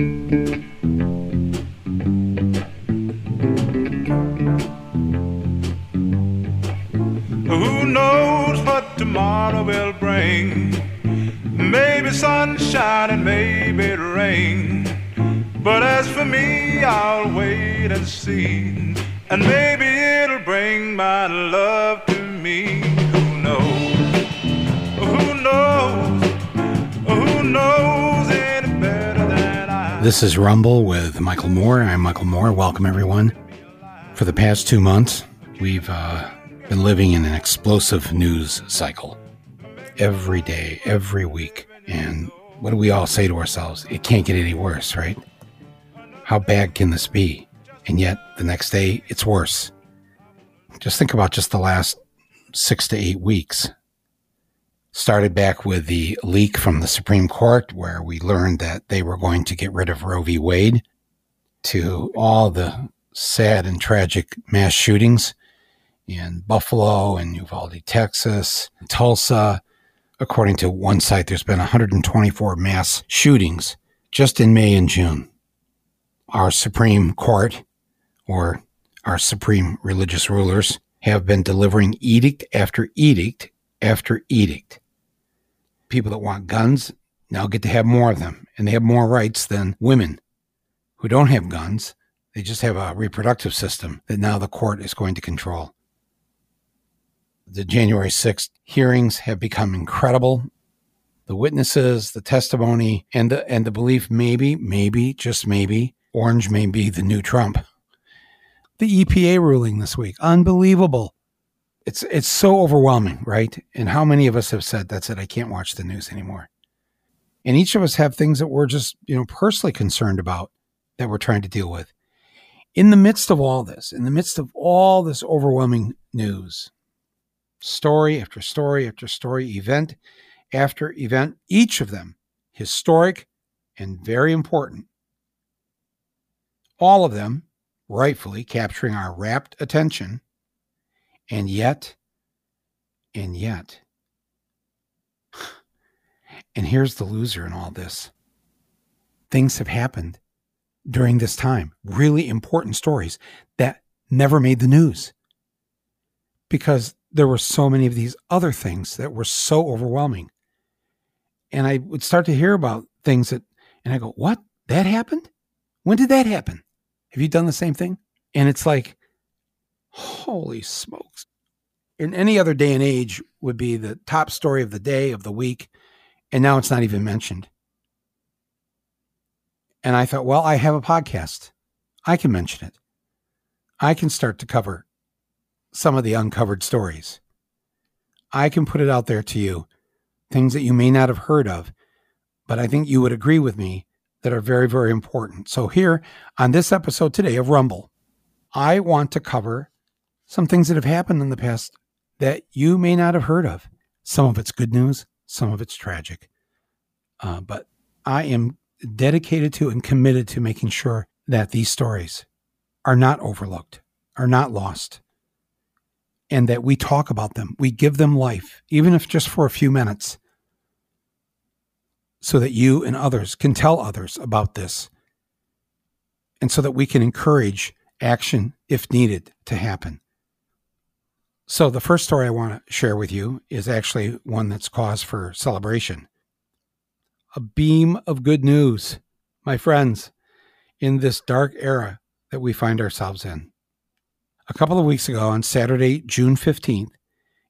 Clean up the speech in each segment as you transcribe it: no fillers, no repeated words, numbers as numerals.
Who knows what tomorrow will bring? Maybe sunshine and maybe rain. But as for me, I'll wait and see. And maybe it'll bring my love to me. Who knows? Who knows? Who knows any better than I? This is Rumble with Michael Moore. I'm Michael Moore. Welcome, everyone. For the past 2 months, we've been living in an explosive news cycle. Every day, every week. And what do we all say to ourselves? It can't get any worse, right? How bad can this be? And yet, the next day, it's worse. Just think about just the last 6 to 8 weeks. Started back with the leak from the Supreme Court, where we learned that they were going to get rid of Roe v. Wade, to all the sad and tragic mass shootings in Buffalo and Uvalde, Texas, and Tulsa. According to one site, there's been 124 mass shootings just in May and June. Our Supreme Court, or our supreme religious rulers, have been delivering edict after edict after edict. People that want guns now get to have more of them, and they have more rights than women who don't have guns. They just have a reproductive system that now the court is going to control. The January 6th hearings have become incredible. The witnesses, the testimony, and the belief maybe, just maybe, orange may be the new Trump. The EPA ruling this week. Unbelievable. It's so overwhelming, right? And how many of us have said, that's it, I can't watch the news anymore. And each of us have things that we're just, personally concerned about that we're trying to deal with. In the midst of all this, overwhelming news, story after story after story, event after event, each of them historic and very important. All of them rightfully capturing our rapt attention, and yet, and here's the loser in all this. Things have happened during this time, really important stories that never made the news because there were so many of these other things that were so overwhelming. And I would start to hear about things and I go, what? That happened? When did that happen? Have you done the same thing? And it's like, holy smokes. In any other day and age would be the top story of the day, of the week. And now it's not even mentioned. And I thought, well, I have a podcast. I can mention it. I can start to cover some of the uncovered stories. I can put it out there to you, things that you may not have heard of, but I think you would agree with me that are very, very important. So here on this episode today of Rumble, I want to cover some things that have happened in the past that you may not have heard of. Some of it's good news, some of it's tragic. But I am dedicated to and committed to making sure that these stories are not overlooked, are not lost, and that we talk about them. We give them life, even if just for a few minutes, so that you and others can tell others about this, and so that we can encourage action, if needed, to happen. So the first story I want to share with you is actually one that's cause for celebration. A beam of good news, my friends, in this dark era that we find ourselves in. A couple of weeks ago, on Saturday, June 15th,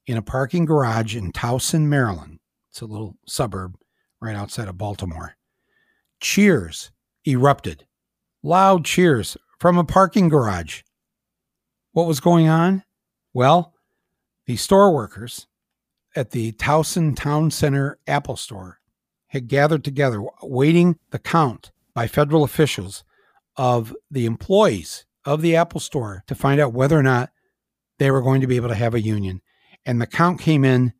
in a parking garage in Towson, Maryland, it's a little suburb right outside of Baltimore, cheers erupted, loud cheers from a parking garage. What was going on? Well, the store workers at the Towson Town Center Apple Store had gathered together, waiting the count by federal officials of the employees of the Apple Store to find out whether or not they were going to be able to have a union. And the count came in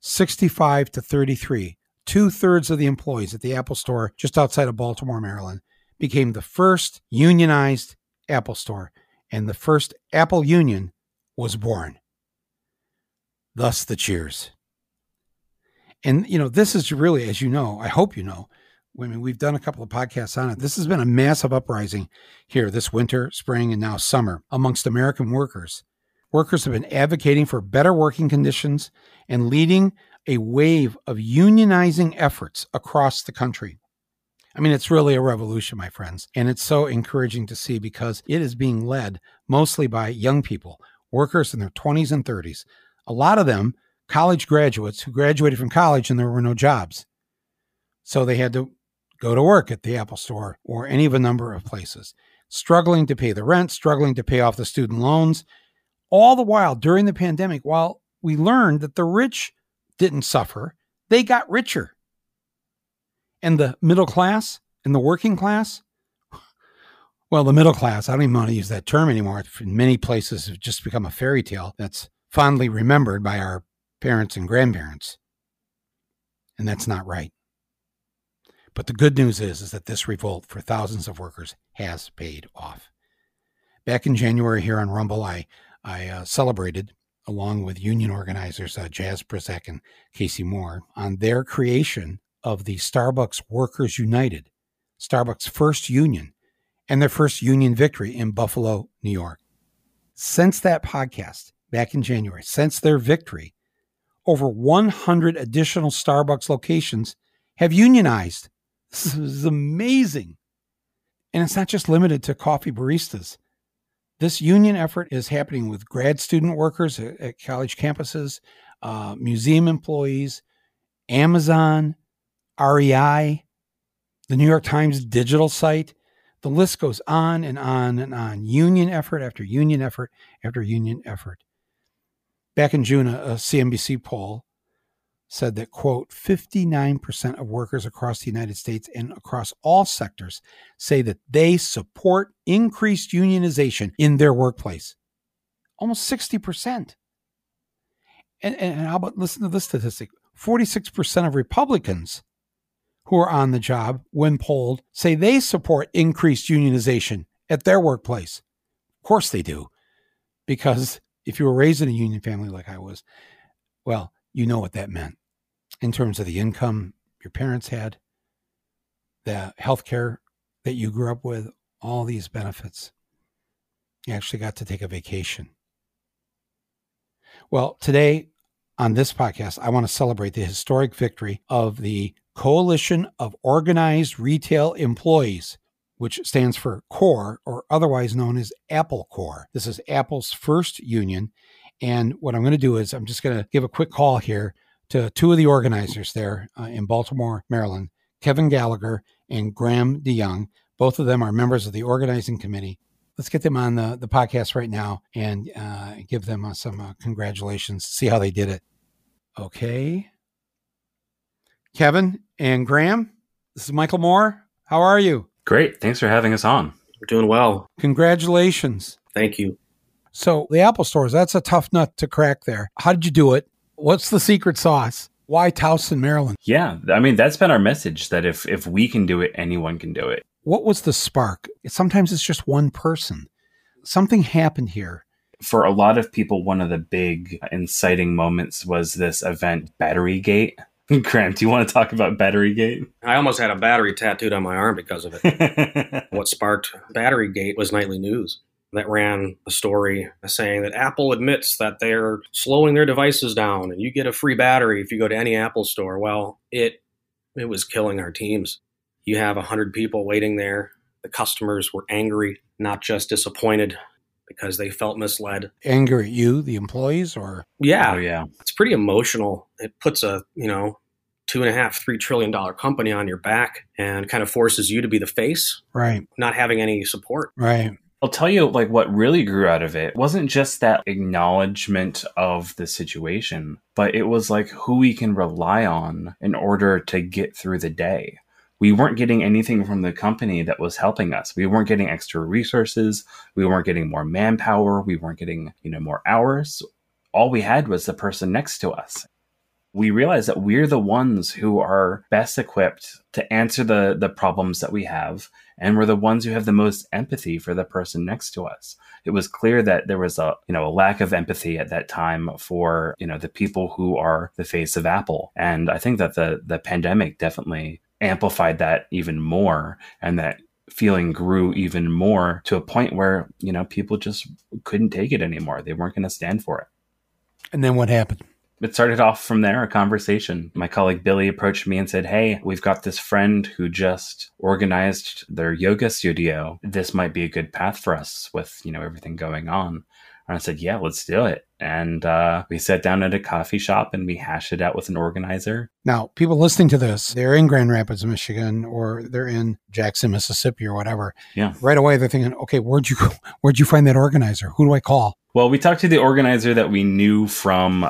65 to 33. 2/3 of the employees at the Apple Store just outside of Baltimore, Maryland, became the first unionized Apple Store, and the first Apple Union was born. Thus the cheers. And, this is really, as I hope I mean, we've done a couple of podcasts on it. This has been a massive uprising here this winter, spring, and now summer amongst American workers. Workers have been advocating for better working conditions and leading a wave of unionizing efforts across the country. I mean, it's really a revolution, my friends. And it's so encouraging to see because it is being led mostly by young people, workers in their 20s and 30s. A lot of them, college graduates who graduated from college and there were no jobs. So they had to go to work at the Apple Store or any of a number of places, struggling to pay the rent, struggling to pay off the student loans. All the while, during the pandemic, while we learned that the rich didn't suffer, they got richer. And the middle class and the working class, well, the middle class, I don't even want to use that term anymore. In many places, it's just become a fairy tale that's fondly remembered by our parents and grandparents. And that's not right. But the good news is that this revolt for thousands of workers has paid off. Back in January here on Rumble, I celebrated, along with union organizers Jazz Prizak and Casey Moore, on their creation of the Starbucks Workers United, Starbucks' first union, and their first union victory in Buffalo, New York. Since that podcast, back in January, since their victory, over 100 additional Starbucks locations have unionized. This is amazing. And it's not just limited to coffee baristas. This union effort is happening with grad student workers at college campuses, museum employees, Amazon, REI, the New York Times digital site. The list goes on and on and on. Union effort after union effort after union effort. Back in June, a CNBC poll said that, quote, 59% of workers across the United States and across all sectors say that they support increased unionization in their workplace. Almost 60%. And how about, listen to this statistic, 46% of Republicans who are on the job when polled say they support increased unionization at their workplace. Of course they do, because if you were raised in a union family like I was, well, you know what that meant in terms of the income your parents had, the health care that you grew up with, all these benefits. You actually got to take a vacation. Well, today on this podcast, I want to celebrate the historic victory of the Coalition of Organized Retail Employees, which stands for CORE, or otherwise known as Apple CORE. This is Apple's first union. And what I'm going to do is I'm just going to give a quick call here to two of the organizers there in Baltimore, Maryland, Kevin Gallagher and Graham DeYoung. Both of them are members of the organizing committee. Let's get them on the podcast right now and give them some congratulations, see how they did it. Okay. Kevin and Graham, this is Michael Moore. How are you? Great. Thanks for having us on. We're doing well. Congratulations. Thank you. So the Apple stores, that's a tough nut to crack there. How did you do it? What's the secret sauce? Why Towson, Maryland? Yeah, I mean, that's been our message, that if we can do it, anyone can do it. What was the spark? Sometimes it's just one person. Something happened here. For a lot of people, one of the big inciting moments was this event, BatteryGate. Graham, do you want to talk about BatteryGate? I almost had a battery tattooed on my arm because of it. What sparked BatteryGate was Nightly News that ran a story saying that Apple admits that they're slowing their devices down and you get a free battery if you go to any Apple store. Well, it was killing our teams. You have 100 people waiting there. The customers were angry, not just disappointed, because they felt misled. Anger at you, the employees, or? Yeah. Oh, yeah. It's pretty emotional. It puts a, $2.5-3 trillion company on your back and kind of forces you to be the face. Right. Not having any support. Right. I'll tell you, what really grew out of it wasn't just that acknowledgement of the situation, but it was who we can rely on in order to get through the day. We weren't getting anything from the company that was helping us. We weren't getting extra resources. We weren't getting more manpower. We weren't getting, more hours. All we had was the person next to us. We realized that we're the ones who are best equipped to answer the problems that we have. And we're the ones who have the most empathy for the person next to us. It was clear that there was a lack of empathy at that time for, the people who are the face of Apple. And I think that the pandemic definitely amplified that even more, and that feeling grew even more to a point where, you know, people just couldn't take it anymore. They weren't going to stand for it. And then what happened? It started off from there, a conversation. My colleague Billy approached me and said, hey, we've got this friend who just organized their yoga studio. This might be a good path for us with, you know, everything going on. And I said, yeah, let's do it. And we sat down at a coffee shop and we hashed it out with an organizer. Now, people listening to this, they're in Grand Rapids, Michigan, or they're in Jackson, Mississippi, or whatever. Yeah. Right away, they're thinking, okay, where'd you find that organizer? Who do I call? Well, we talked to the organizer that we knew from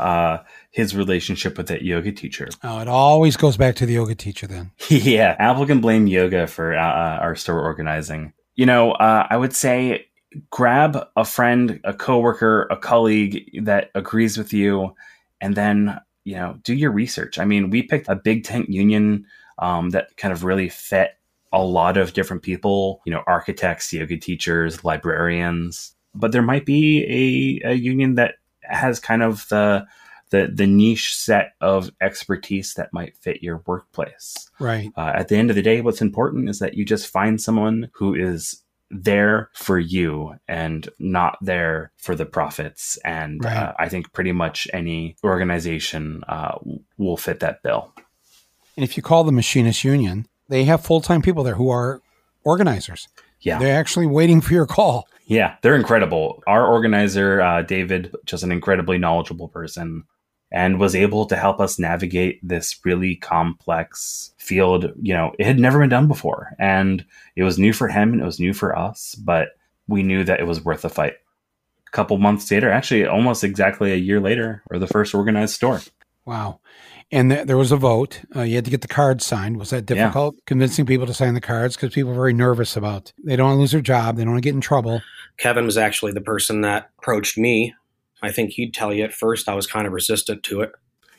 his relationship with that yoga teacher. Oh, it always goes back to the yoga teacher then. Yeah. Apple can blame yoga for our store organizing. You know, I would say, grab a friend, a coworker, a colleague that agrees with you, and then, you know, do your research. I mean, we picked a big tent union that kind of really fit a lot of different people, you know, architects, yoga teachers, librarians, but there might be a union that has kind of the niche set of expertise that might fit your workplace. Right. At the end of the day, what's important is that you just find someone who is there for you and not there for the profits. And right. I think pretty much any organization will fit that bill. And if you call the Machinist Union, they have full-time people there who are organizers. Yeah. They're actually waiting for your call. Yeah. They're incredible. Our organizer, David, just an incredibly knowledgeable person, and was able to help us navigate this really complex field. You know, it had never been done before, and it was new for him and it was new for us, but we knew that it was worth a fight. A couple months later, actually almost exactly a year later, or the first organized store. Wow. And there was a vote. You had to get the cards signed. Was that difficult? Yeah. Convincing people to sign the cards, because people were very nervous about, they don't want to lose their job. They don't want to get in trouble. Kevin was actually the person that approached me. I think he'd tell you at first I was kind of resistant to it.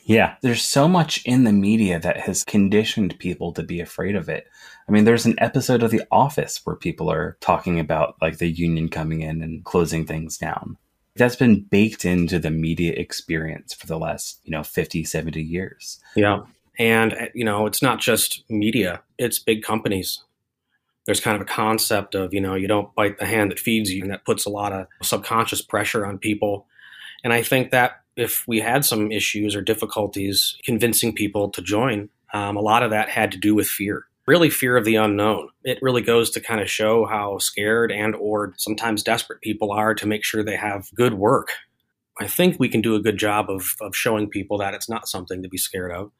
Yeah. There's so much in the media that has conditioned people to be afraid of it. I mean, there's an episode of The Office where people are talking about like the union coming in and closing things down. That's been baked into the media experience for the last, you know, 50, 70 years. Yeah. And, you know, it's not just media, it's big companies. There's kind of a concept of, you know, you don't bite the hand that feeds you, and that puts a lot of subconscious pressure on people. And I think that if we had some issues or difficulties convincing people to join, a lot of that had to do with fear, really fear of the unknown. It really goes to kind of show how scared and or sometimes desperate people are to make sure they have good work. I think we can do a good job of showing people that it's not something to be scared of,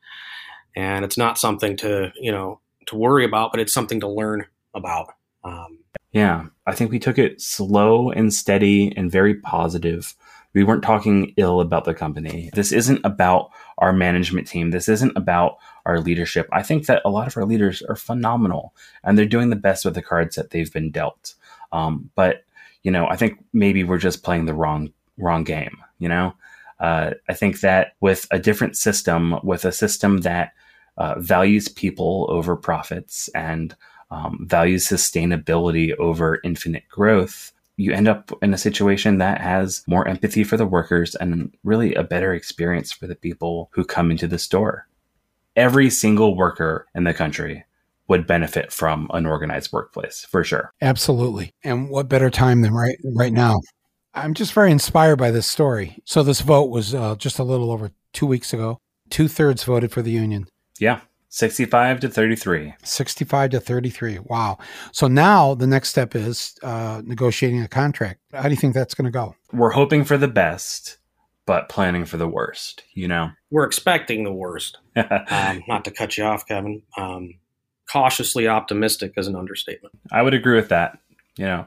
and it's not something to, you know, to worry about, but it's something to learn about. Yeah, I think we took it slow and steady and very positive. We weren't talking ill about the company. This isn't about our management team. This isn't about our leadership. I think that a lot of our leaders are phenomenal, and they're doing the best with the cards that they've been dealt. But, you know, I think maybe we're just playing the wrong game. You know, I think that with a different system, with a system that values people over profits and values sustainability over infinite growth, you end up in a situation that has more empathy for the workers and really a better experience for the people who come into the store. Every single worker in the country would benefit from an organized workplace, for sure. Absolutely. And what better time than right now? I'm just very inspired by this story. So this vote was just a little over 2 weeks ago. 2/3 voted for the union. Yeah. 65-33. 65-33. Wow. So now the next step is negotiating a contract. How do you think that's going to go? We're hoping for the best, but planning for the worst, you know? We're expecting the worst. Not to cut you off, Kevin. Cautiously optimistic is an understatement. I would agree with that. You know,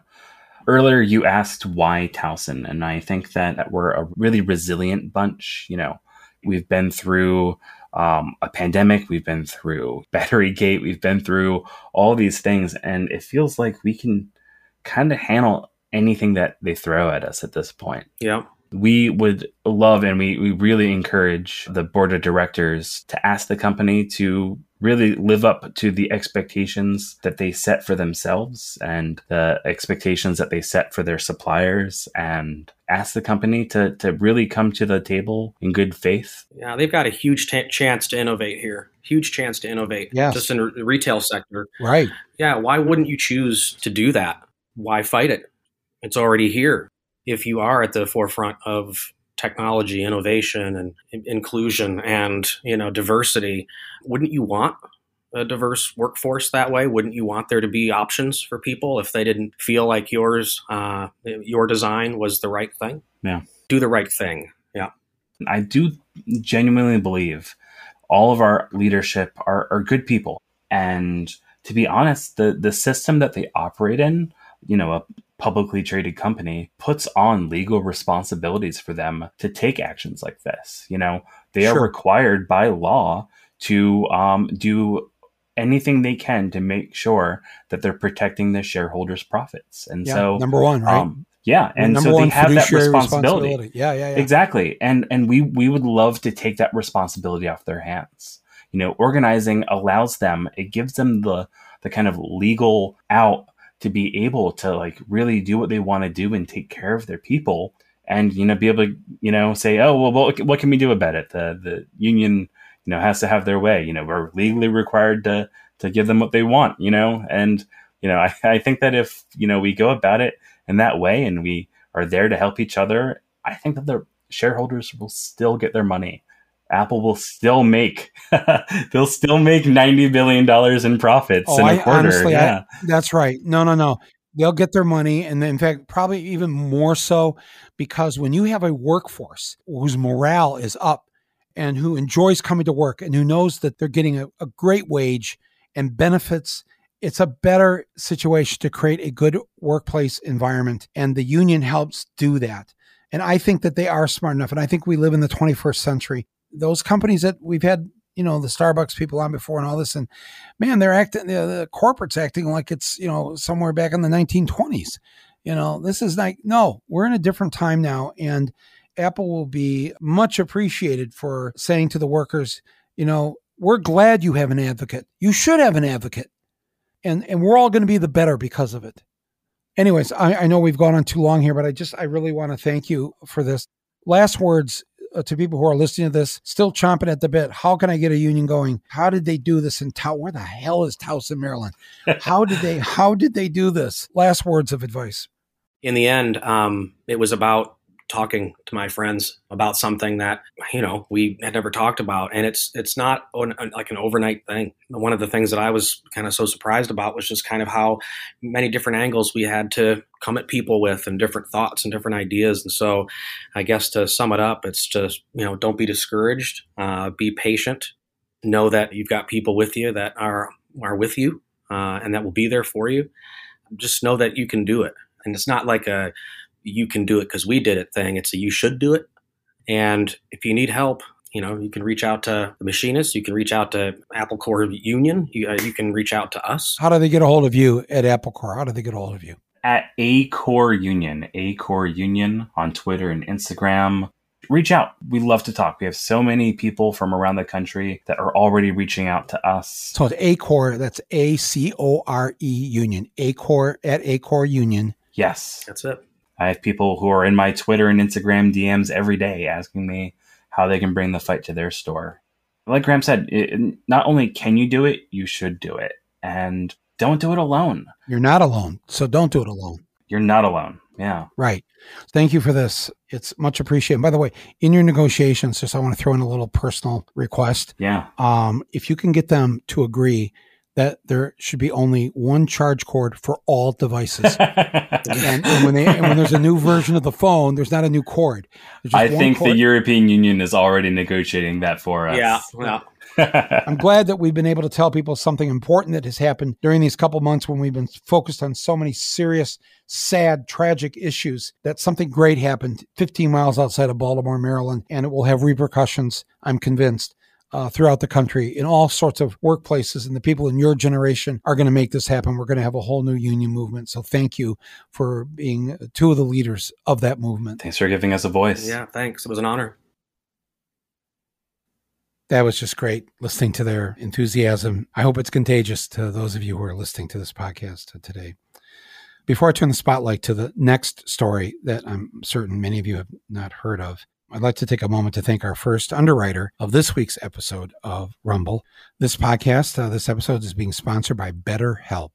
earlier you asked why Towson, and I think that we're a really resilient bunch. You know, we've been through a pandemic, we've been through BatteryGate, we've been through all these things, and it feels like we can kind of handle anything that they throw at us at this point. Yeah. We would love, and we really encourage the board of directors to ask the company to really live up to the expectations that they set for themselves and the expectations that they set for their suppliers, and ask the company to really come to the table in good faith. Yeah, they've got a huge chance to innovate here. Huge chance to innovate, yes. Just in the retail sector. Right. Yeah, why wouldn't you choose to do that? Why fight it? It's already here. If you are at the forefront of technology, innovation, and inclusion, and diversity, wouldn't you want a diverse workforce that way? Wouldn't you want there to be options for people if they didn't feel like yours, your design was the right thing? Yeah, do the right thing. Yeah, I do genuinely believe all of our leadership are good people, and to be honest, the system that they operate in, a publicly traded company, puts on legal responsibilities for them to take actions like this. They Sure. are required by law to do anything they can to make sure that they're protecting the shareholders' profits. And so number one, right? Yeah. And so they have that responsibility. Yeah. Exactly. And we would love to take that responsibility off their hands. Organizing allows them, it gives them the kind of legal out to be able to really do what they want to do and take care of their people, and be able to say, what can we do about it? The union has to have their way. We're legally required to give them what they want. I think that if we go about it in that way and we are there to help each other, I think that the shareholders will still get their money. Apple will still make, they'll still make $90 billion in profits in a quarter. Honestly, yeah. That's right. No. They'll get their money. And in fact, probably even more so, because when you have a workforce whose morale is up and who enjoys coming to work and who knows that they're getting a great wage and benefits, it's a better situation to create a good workplace environment. And the union helps do that. And I think that they are smart enough. And I think we live in the 21st century. Those companies that we've had, the Starbucks people on before and all this, and man, they're acting, the corporate's acting like it's, somewhere back in the 1920s. This is like, no, we're in a different time now. And Apple will be much appreciated for saying to the workers, we're glad you have an advocate. You should have an advocate. And we're all going to be the better because of it. Anyways, I know we've gone on too long here, but I really want to thank you for this. Last words to people who are listening to this, still chomping at the bit. How can I get a union going? How did they do this in Taos? Where the hell is Taos in Maryland? How did they do this? Last words of advice. In the end, it was about talking to my friends about something that, we had never talked about. And it's not like an overnight thing. One of the things that I was kind of so surprised about was just kind of how many different angles we had to come at people with, and different thoughts and different ideas. And so I guess to sum it up, it's just, don't be discouraged, be patient, know that you've got people with you that are with you, and that will be there for you. Just know that you can do it. And it's not like a, you can do it because we did it thing. It's a, you should do it. And if you need help, you can reach out to the Machinist. You can reach out to Apple CORE Union. You can reach out to us. How do they get a hold of you at Apple CORE? How do they get a hold of you? At A CORE Union on Twitter and Instagram. Reach out. We love to talk. We have so many people from around the country that are already reaching out to us. So it's A CORE. That's ACORE Union. A CORE at A CORE Union. Yes. That's it. I have people who are in my Twitter and Instagram DMs every day asking me how they can bring the fight to their store. Like Graham said, not only can you do it, you should do it. And don't do it alone. You're not alone. So don't do it alone. You're not alone. Yeah. Right. Thank you for this. It's much appreciated. By the way, in your negotiations, just I want to throw in a little personal request. Yeah. If you can get them to agree that there should be only one charge cord for all devices. and when there's a new version of the phone, there's not a new cord. I think cord. The European Union is already negotiating that for us. Yeah. Well. I'm glad that we've been able to tell people something important that has happened during these couple months when we've been focused on so many serious, sad, tragic issues, that something great happened 15 miles outside of Baltimore, Maryland, and it will have repercussions, I'm convinced, throughout the country in all sorts of workplaces. And the people in your generation are going to make this happen. We're going to have a whole new union movement. So thank you for being two of the leaders of that movement. Thanks for giving us a voice. Yeah, thanks. It was an honor. That was just great, listening to their enthusiasm. I hope it's contagious to those of you who are listening to this podcast today. Before I turn the spotlight to the next story that I'm certain many of you have not heard of, I'd like to take a moment to thank our first underwriter of this week's episode of Rumble. This podcast, this episode is being sponsored by BetterHelp.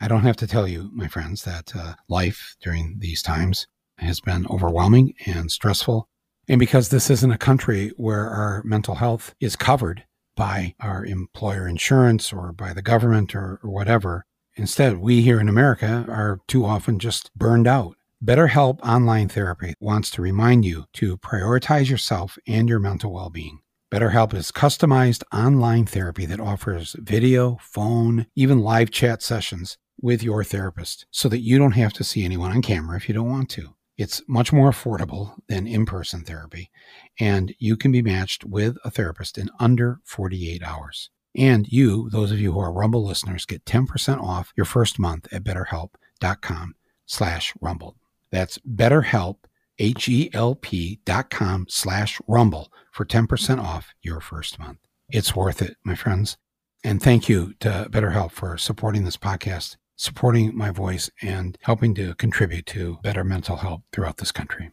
I don't have to tell you, my friends, that life during these times has been overwhelming and stressful. And because this isn't a country where our mental health is covered by our employer insurance or by the government or whatever, instead, we here in America are too often just burned out. BetterHelp Online Therapy wants to remind you to prioritize yourself and your mental well-being. BetterHelp is customized online therapy that offers video, phone, even live chat sessions with your therapist so that you don't have to see anyone on camera if you don't want to. It's much more affordable than in-person therapy, and you can be matched with a therapist in under 48 hours. And you, those of you who are Rumble listeners, get 10% off your first month at betterhelp.com/rumble. That's BetterHelp, HELP.com/rumble for 10% off your first month. It's worth it, my friends. And thank you to BetterHelp for supporting this podcast, supporting my voice, and helping to contribute to better mental health throughout this country.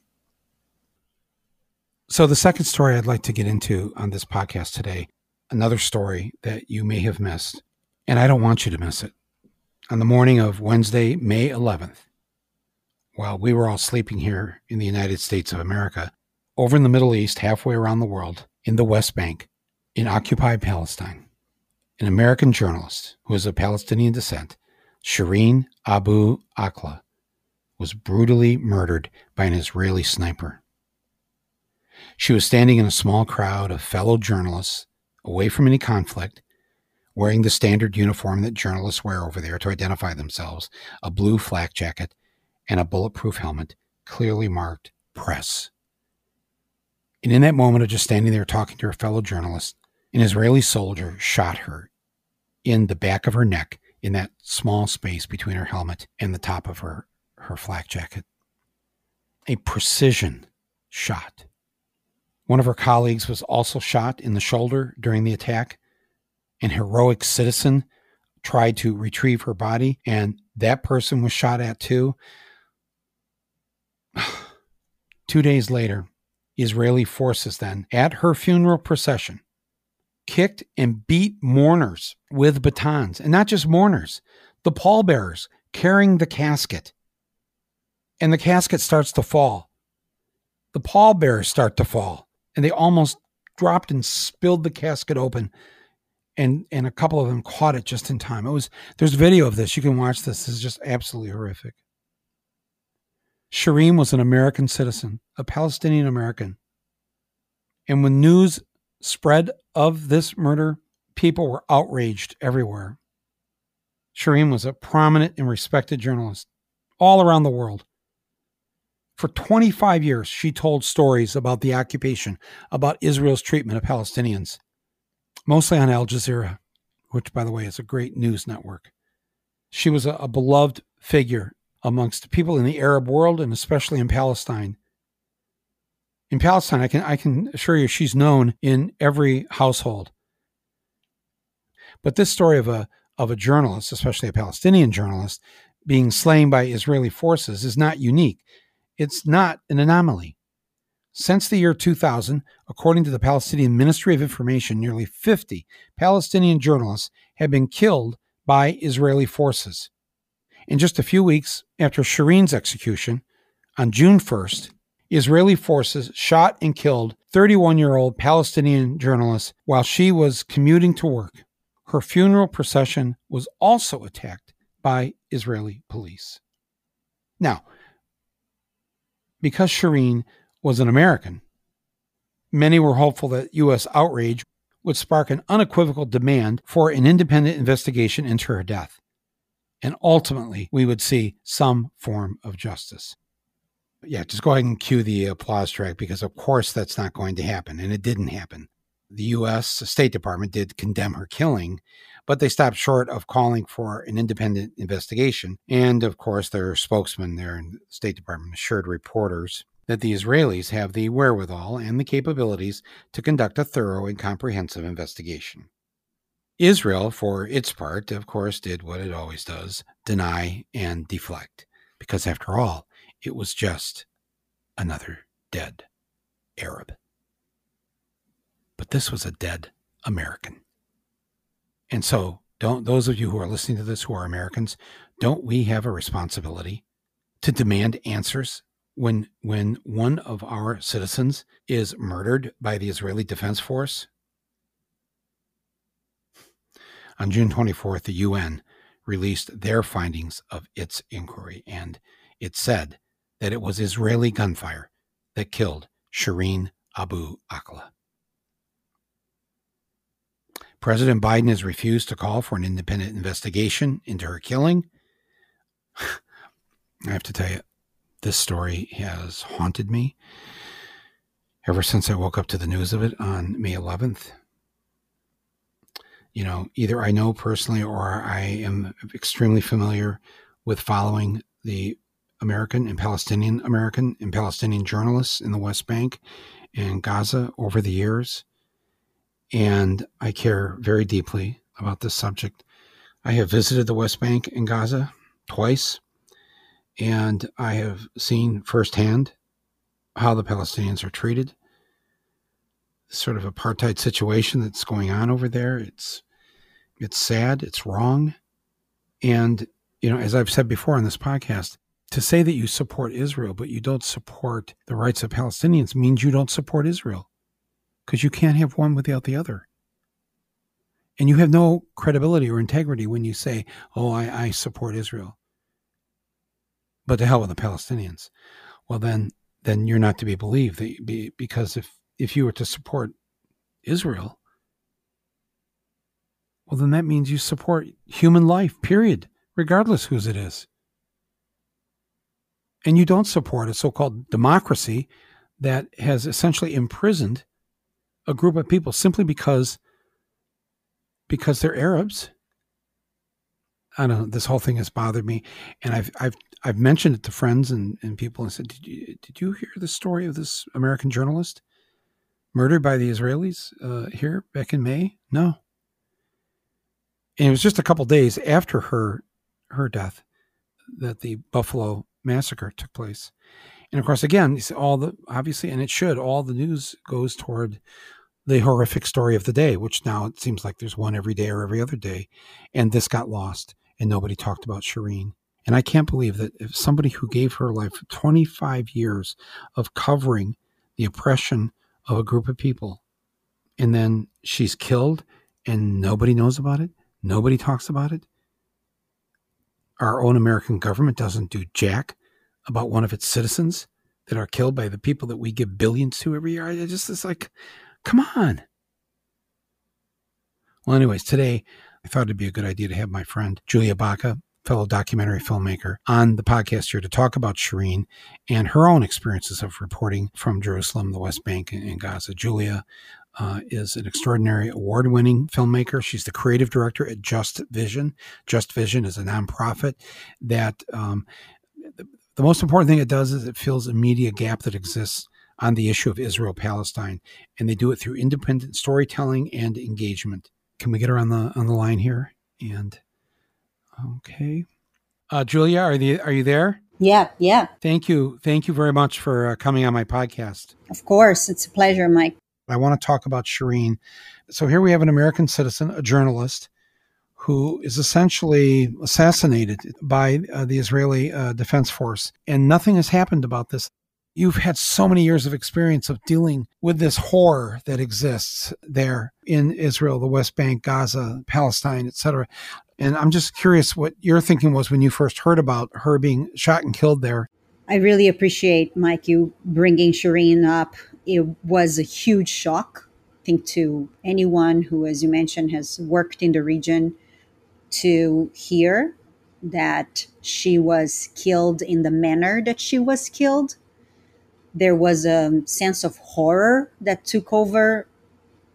So the second story I'd like to get into on this podcast today, another story that you may have missed, and I don't want you to miss it. On the morning of Wednesday, May 11th, while we were all sleeping here in the United States of America, over in the Middle East, halfway around the world, in the West Bank, in occupied Palestine, an American journalist who is of Palestinian descent, Shireen Abu Akleh, was brutally murdered by an Israeli sniper. She was standing in a small crowd of fellow journalists, away from any conflict, wearing the standard uniform that journalists wear over there to identify themselves, a blue flak jacket and a bulletproof helmet clearly marked press. And in that moment of just standing there talking to her fellow journalist, an Israeli soldier shot her in the back of her neck, in that small space between her helmet and the top of her flak jacket. A precision shot. One of her colleagues was also shot in the shoulder during the attack. An heroic citizen tried to retrieve her body, and that person was shot at too. 2 days later, Israeli forces then, at her funeral procession, kicked and beat mourners with batons, and not just mourners, the pallbearers carrying the casket. And the casket starts to fall. The pallbearers start to fall, and they almost dropped and spilled the casket open, and a couple of them caught it just in time. There's video of this. You can watch this. This is just absolutely horrific. Shireen was an American citizen, a Palestinian American. And when news spread of this murder, people were outraged everywhere. Shireen was a prominent and respected journalist all around the world. For 25 years, she told stories about the occupation, about Israel's treatment of Palestinians, mostly on Al Jazeera, which, by the way, is a great news network. She was a beloved figure amongst people in the Arab world and especially in Palestine. In Palestine, I can assure you she's known in every household. But this story of a journalist, especially a Palestinian journalist, being slain by Israeli forces is not unique. It's not an anomaly. Since the year 2000, according to the Palestinian Ministry of Information, nearly 50 Palestinian journalists have been killed by Israeli forces. In just a few weeks after Shireen's execution, on June 1st, Israeli forces shot and killed 31-year-old Palestinian journalist while she was commuting to work. Her funeral procession was also attacked by Israeli police. Now, because Shireen was an American, many were hopeful that U.S. outrage would spark an unequivocal demand for an independent investigation into her death, and ultimately we would see some form of justice. Yeah, just go ahead and cue the applause track, because of course that's not going to happen, and it didn't happen. The U.S. State Department did condemn her killing, but they stopped short of calling for an independent investigation. And, of course, their spokesman there in the State Department assured reporters that the Israelis have the wherewithal and the capabilities to conduct a thorough and comprehensive investigation. Israel, for its part, of course, did what it always does, deny and deflect, because after all, it was just another dead Arab. But this was a dead American. And so, don't those of you who are listening to this who are Americans, don't we have a responsibility to demand answers when one of our citizens is murdered by the Israeli Defense Force? On June 24th, the UN released their findings of its inquiry, and it said that it was Israeli gunfire that killed Shireen Abu Akleh. President Biden has refused to call for an independent investigation into her killing. I have to tell you, this story has haunted me ever since I woke up to the news of it on May 11th. You know, either I know personally or I am extremely familiar with following the American and Palestinian journalists in the West Bank and Gaza over the years. And I care very deeply about this subject. I have visited the West Bank and Gaza twice, and I have seen firsthand how the Palestinians are treated. Sort of apartheid situation that's going on over there. It's sad, it's wrong. And, you know, as I've said before on this podcast, to say that you support Israel, but you don't support the rights of Palestinians means you don't support Israel. Because you can't have one without the other. And you have no credibility or integrity when you say, oh, I support Israel, but to hell with the Palestinians. Well, then you're not to be believed, because if you were to support Israel, well, then that means you support human life, period, regardless whose it is. And you don't support a so-called democracy that has essentially imprisoned a group of people simply because they're Arabs. I don't know. This whole thing has bothered me, and I've mentioned it to friends and people and said, "Did you hear the story of this American journalist murdered by the Israelis here back in May?" No. And it was just a couple days after her death that the Buffalo massacre took place. And of course, again, all the news goes toward the horrific story of the day, which now it seems like there's one every day or every other day. And this got lost and nobody talked about Shireen. And I can't believe that if somebody who gave her life 25 years of covering the oppression of a group of people, and then she's killed and nobody knows about it. Nobody talks about it. Our own American government doesn't do jack about one of its citizens that are killed by the people that we give billions to every year. It's like, come on. Well, anyways, today I thought it'd be a good idea to have my friend Julia Baca, fellow documentary filmmaker, on the podcast here to talk about Shireen and her own experiences of reporting from Jerusalem, the West Bank, and Gaza. Julia is an extraordinary award-winning filmmaker. She's the creative director at Just Vision. Just Vision is a nonprofit that the most important thing it does is it fills a media gap that exists on the issue of Israel-Palestine, and they do it through independent storytelling and engagement. Can we get her on the line here? And okay, Julia, are you there? Yeah. Thank you very much for coming on my podcast. Of course, it's a pleasure, Mike. I want to talk about Shireen. So here we have an American citizen, a journalist, who is essentially assassinated by the Israeli Defense Force. And nothing has happened about this. You've had so many years of experience of dealing with this horror that exists there in Israel, the West Bank, Gaza, Palestine, etc. And I'm just curious what your thinking was when you first heard about her being shot and killed there. I really appreciate, Mike, you bringing Shireen up. It was a huge shock, I think, to anyone who, as you mentioned, has worked in the region, to hear that she was killed in the manner that she was killed. There was a sense of horror that took over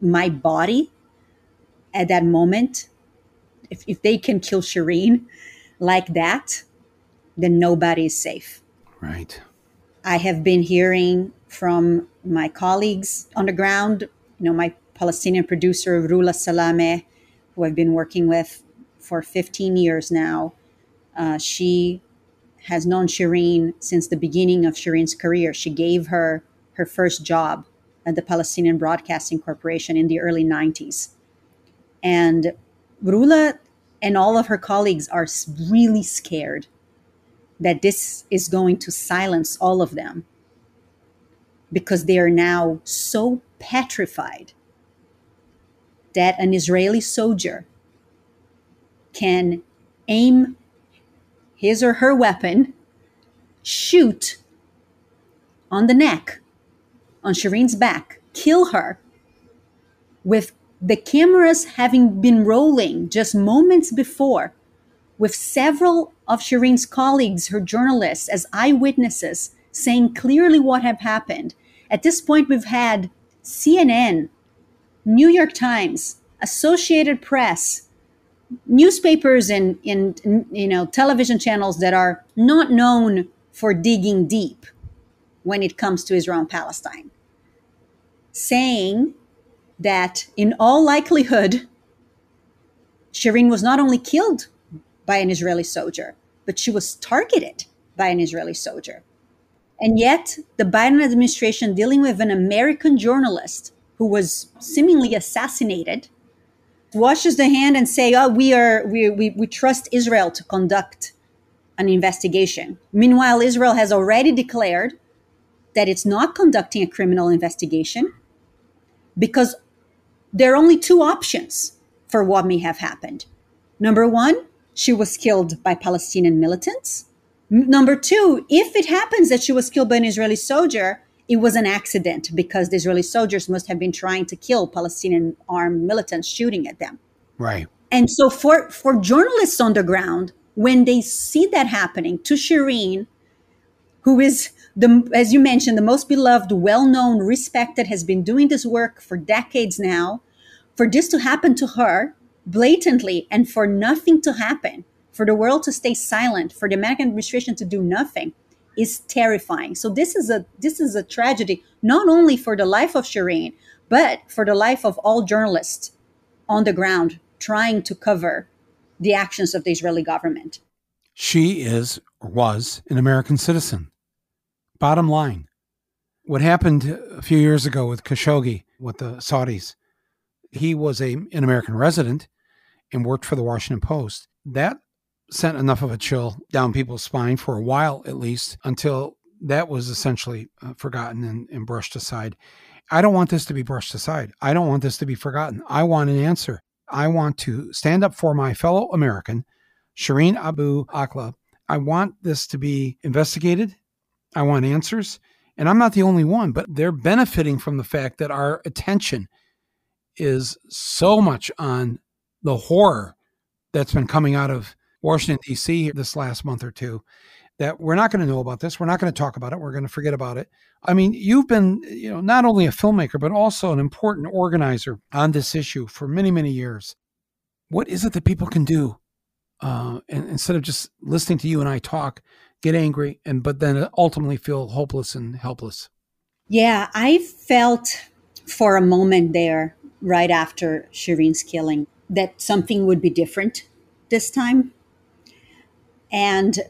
my body at that moment. If they can kill Shireen like that, then nobody is safe. Right. I have been hearing from my colleagues on the ground, my Palestinian producer, Rula Salameh, who I've been working with for 15 years now. She has known Shireen since the beginning of Shireen's career. She gave her her first job at the Palestinian Broadcasting Corporation in the early 90s. And Rula and all of her colleagues are really scared that this is going to silence all of them, because they are now so petrified that an Israeli soldier can aim his or her weapon, shoot on the neck, on Shireen's back, kill her, with the cameras having been rolling just moments before, with several of Shireen's colleagues, her journalists, as eyewitnesses, saying clearly what had happened. At this point, we've had CNN, New York Times, Associated Press, newspapers and television channels that are not known for digging deep when it comes to Israel and Palestine, saying that in all likelihood, Shireen was not only killed by an Israeli soldier, but she was targeted by an Israeli soldier. And yet the Biden administration, dealing with an American journalist who was seemingly assassinated, washes the hand and say, oh, we trust Israel to conduct an investigation. Meanwhile, Israel has already declared that it's not conducting a criminal investigation because there are only two options for what may have happened. Number one, she was killed by Palestinian militants. Number two, if it happens that she was killed by an Israeli soldier, it was an accident because the Israeli soldiers must have been trying to kill Palestinian armed militants shooting at them. Right. And so for journalists on the ground, when they see that happening to Shireen, who is, as you mentioned, the most beloved, well-known, respected, has been doing this work for decades now, for this to happen to her blatantly and for nothing to happen, for the world to stay silent, for the American administration to do nothing, is terrifying. So this is a tragedy, not only for the life of Shireen, but for the life of all journalists on the ground trying to cover the actions of the Israeli government. She is, or was, an American citizen. Bottom line, what happened a few years ago with Khashoggi, with the Saudis, he was an American resident and worked for the Washington Post. That sent enough of a chill down people's spine for a while, at least, until that was essentially forgotten and brushed aside. I don't want this to be brushed aside. I don't want this to be forgotten. I want an answer. I want to stand up for my fellow American, Shireen Abu Akleh. I want this to be investigated. I want answers. And I'm not the only one, but they're benefiting from the fact that our attention is so much on the horror that's been coming out of Washington, D.C. this last month or two, that we're not going to know about this. We're not going to talk about it. We're going to forget about it. I mean, you've been, not only a filmmaker, but also an important organizer on this issue for many, many years. What is it that people can do? And instead of just listening to you and I talk, get angry, but then ultimately feel hopeless and helpless. Yeah, I felt for a moment there, right after Shireen's killing, that something would be different this time. And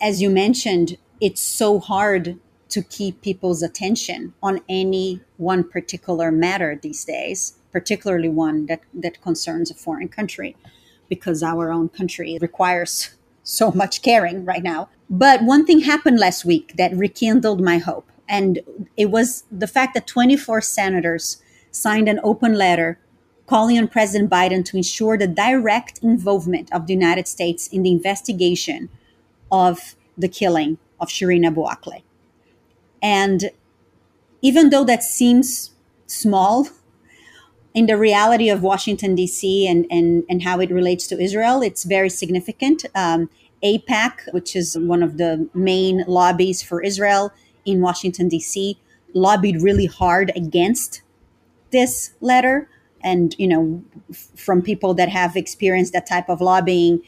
as you mentioned, it's so hard to keep people's attention on any one particular matter these days, particularly one that concerns a foreign country, because our own country requires so much caring right now. But one thing happened last week that rekindled my hope. And it was the fact that 24 senators signed an open letter calling on President Biden to ensure the direct involvement of the United States in the investigation of the killing of Shireen Abu Akleh. And even though that seems small, in the reality of Washington, D.C. and how it relates to Israel, it's very significant. AIPAC, which is one of the main lobbies for Israel in Washington, D.C., lobbied really hard against this letter. And, from people that have experienced that type of lobbying,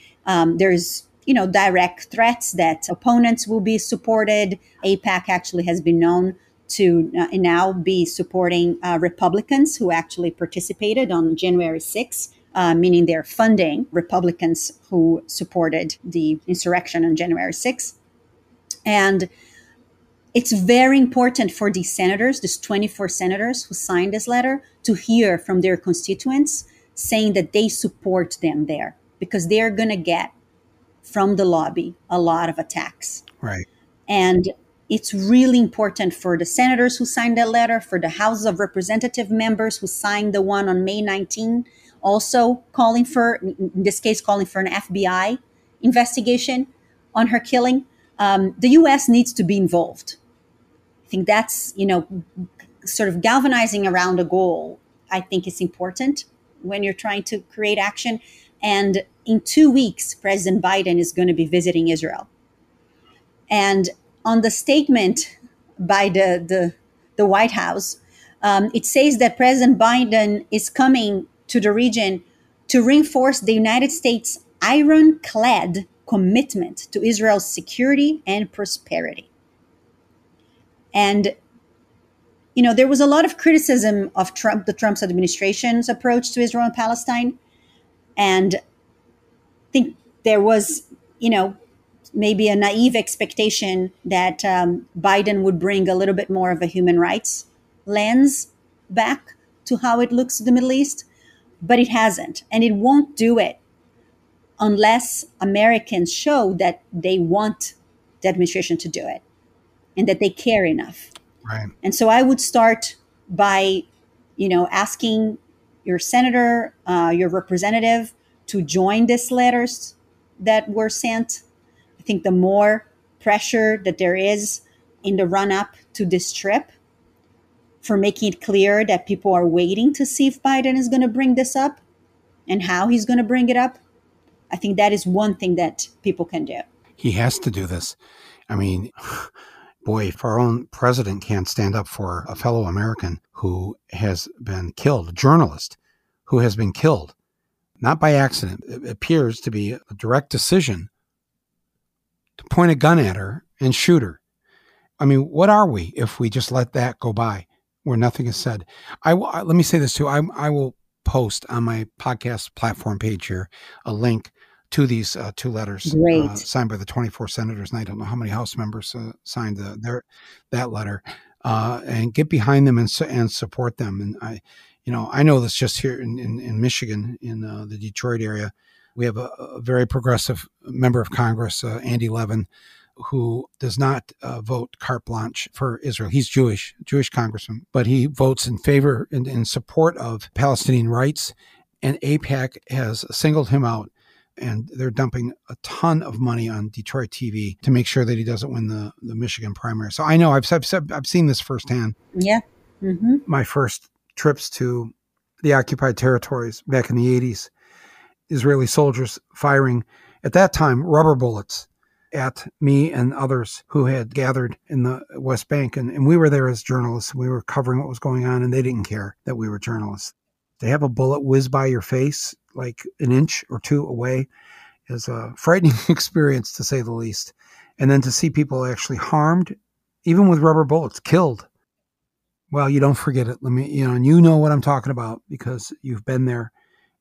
there's you know, direct threats that opponents will be supported. AIPAC actually has been known to now be supporting Republicans who actually participated on January 6th, meaning they're funding Republicans who supported the insurrection on January 6th. And it's very important for these senators, these 24 senators who signed this letter, to hear from their constituents saying that they support them there, because they're going to get from the lobby a lot of attacks. Right. And it's really important for the senators who signed that letter, for the House of Representative members who signed the one on May 19, also calling for, in this case, calling for an FBI investigation on her killing. The U.S. needs to be involved. I think that's, you know, sort of galvanizing around a goal, I think is important when you're trying to create action. And in 2 weeks, President Biden is going to be visiting Israel. And on the statement by the White House, it says that President Biden is coming to the region to reinforce the United States' ironclad commitment to Israel's security and prosperity. And, you know, there was a lot of criticism of Trump, the Trump administration's approach to Israel and Palestine. And I think there was, you know, maybe a naive expectation that Biden would bring a little bit more of a human rights lens back to how it looks to the Middle East, but it hasn't. And it won't do it unless Americans show that they want the administration to do it and that they care enough. Right. And so I would start by, you know, asking your senator, your representative to join these letters that were sent. I think the more pressure that there is in the run-up to this trip for making it clear that people are waiting to see if Biden is going to bring this up and how he's going to bring it up, I think that is one thing that people can do. He has to do this. I mean, boy, if our own president can't stand up for a fellow American who has been killed, a journalist who has been killed, not by accident, it appears to be a direct decision to point a gun at her and shoot her. I mean, what are we if we just let that go by where nothing is said? Let me say this too. I will post on my podcast platform page here a link to these two letters signed by the 24 senators. And I don't know how many House members signed that letter, and get behind them and support them. And I know this just here in Michigan, in the Detroit area, we have a very progressive member of Congress, Andy Levin, who does not vote carte blanche for Israel. He's Jewish congressman, but he votes in favor and in support of Palestinian rights. And AIPAC has singled him out. And they're dumping a ton of money on Detroit TV to make sure that he doesn't win the Michigan primary. So I know I've seen this firsthand. Yeah. Mm-hmm. My first trips to the occupied territories back in the 80s, Israeli soldiers firing, at that time, rubber bullets at me and others who had gathered in the West Bank. And we were there as journalists. And we were covering what was going on, and they didn't care that we were journalists. They have a bullet whiz by your face, like an inch or two away, is a frightening experience, to say the least. And then to see people actually harmed, even with rubber bullets, killed. Well, you don't forget it. And you know what I'm talking about because you've been there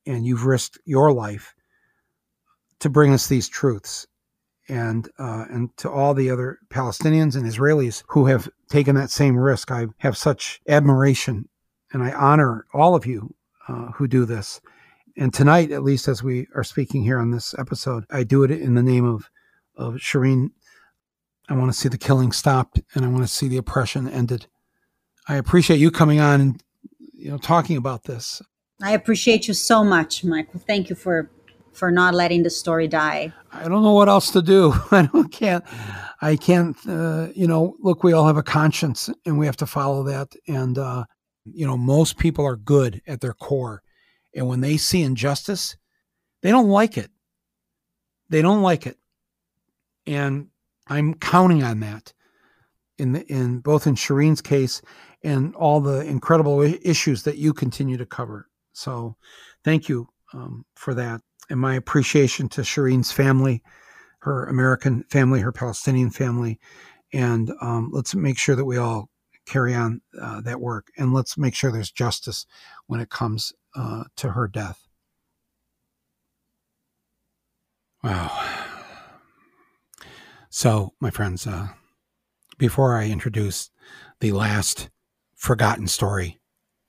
and you've risked your life to bring us these truths. And to all the other Palestinians and Israelis who have taken that same risk, I have such admiration and I honor all of you who do this. And tonight, at least as we are speaking here on this episode, I do it in the name of Shireen. I want to see the killing stopped, and I want to see the oppression ended. I appreciate you coming on and talking about this. I appreciate you so much, Michael. Thank you for not letting the story die. I don't know what else to do. I can't. Look, we all have a conscience, and we have to follow that. And most people are good at their core. And when they see injustice, they don't like it. They don't like it. And I'm counting on that in both in Shireen's case and all the incredible issues that you continue to cover. So thank you for that. And my appreciation to Shireen's family, her American family, her Palestinian family. And let's make sure that we all carry on that work. And let's make sure there's justice when it comes to her death. Wow. So, my friends, before I introduce the last forgotten story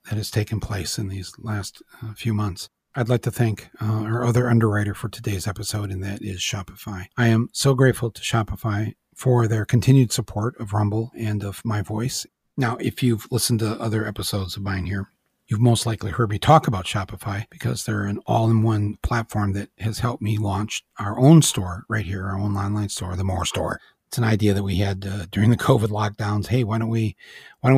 that has taken place in these last few months, I'd like to thank our other underwriter for today's episode, and that is Shopify. I am so grateful to Shopify for their continued support of Rumble and of my voice. Now, if you've listened to other episodes of mine here, you've most likely heard me talk about Shopify because they're an all-in-one platform that has helped me launch our own store right here, our own online store, the More Store. It's an idea that we had during the COVID lockdowns. Hey, why don't we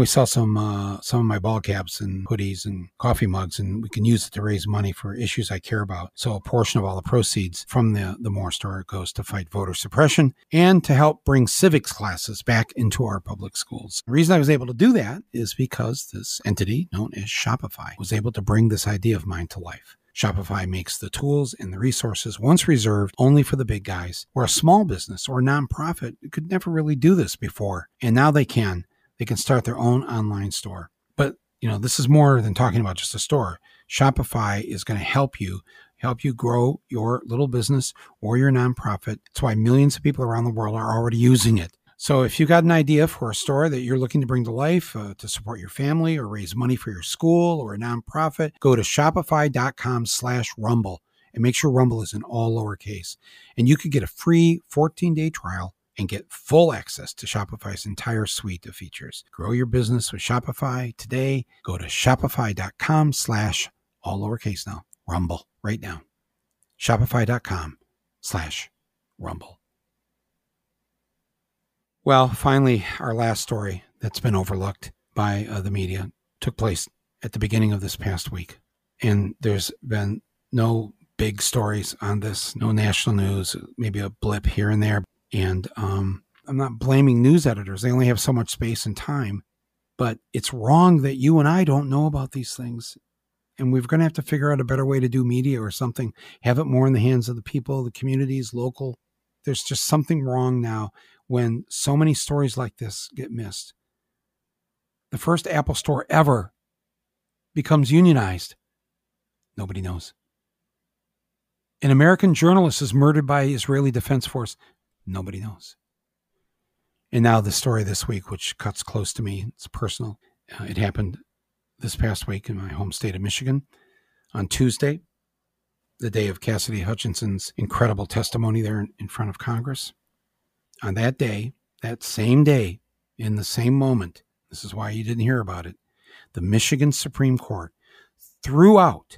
sell some of my ball caps and hoodies and coffee mugs, and we can use it to raise money for issues I care about. So a portion of all the proceeds from the Moore Store goes to fight voter suppression and to help bring civics classes back into our public schools. The reason I was able to do that is because this entity known as Shopify was able to bring this idea of mine to life. Shopify makes the tools and the resources once reserved only for the big guys, where a small business or nonprofit could never really do this before. And now they can. They can start their own online store. But, you know, this is more than talking about just a store. Shopify is going to help you grow your little business or your nonprofit. That's why millions of people around the world are already using it. So if you got an idea for a store that you're looking to bring to life to support your family or raise money for your school or a nonprofit, go to shopify.com/rumble and make sure Rumble is in all lowercase. And you could get a free 14-day trial and get full access to Shopify's entire suite of features. Grow your business with Shopify today. Go to shopify.com/ all lowercase now, rumble right now. Shopify.com/rumble. Well, finally, our last story that's been overlooked by the media took place at the beginning of this past week. And there's been no big stories on this, no national news, maybe a blip here and there. And I'm not blaming news editors. They only have so much space and time. But it's wrong that you and I don't know about these things. And we're going to have to figure out a better way to do media or something, have it more in the hands of the people, the communities, local. There's just something wrong now when so many stories like this get missed. The first Apple Store ever becomes unionized. Nobody knows. An American journalist is murdered by Israeli Defense Force. Nobody knows. And now the story this week, which cuts close to me, it's personal. It happened this past week in my home state of Michigan on Tuesday, the day of Cassidy Hutchinson's incredible testimony there in front of Congress. On that day, that same day, in the same moment, this is why you didn't hear about it, the Michigan Supreme Court threw out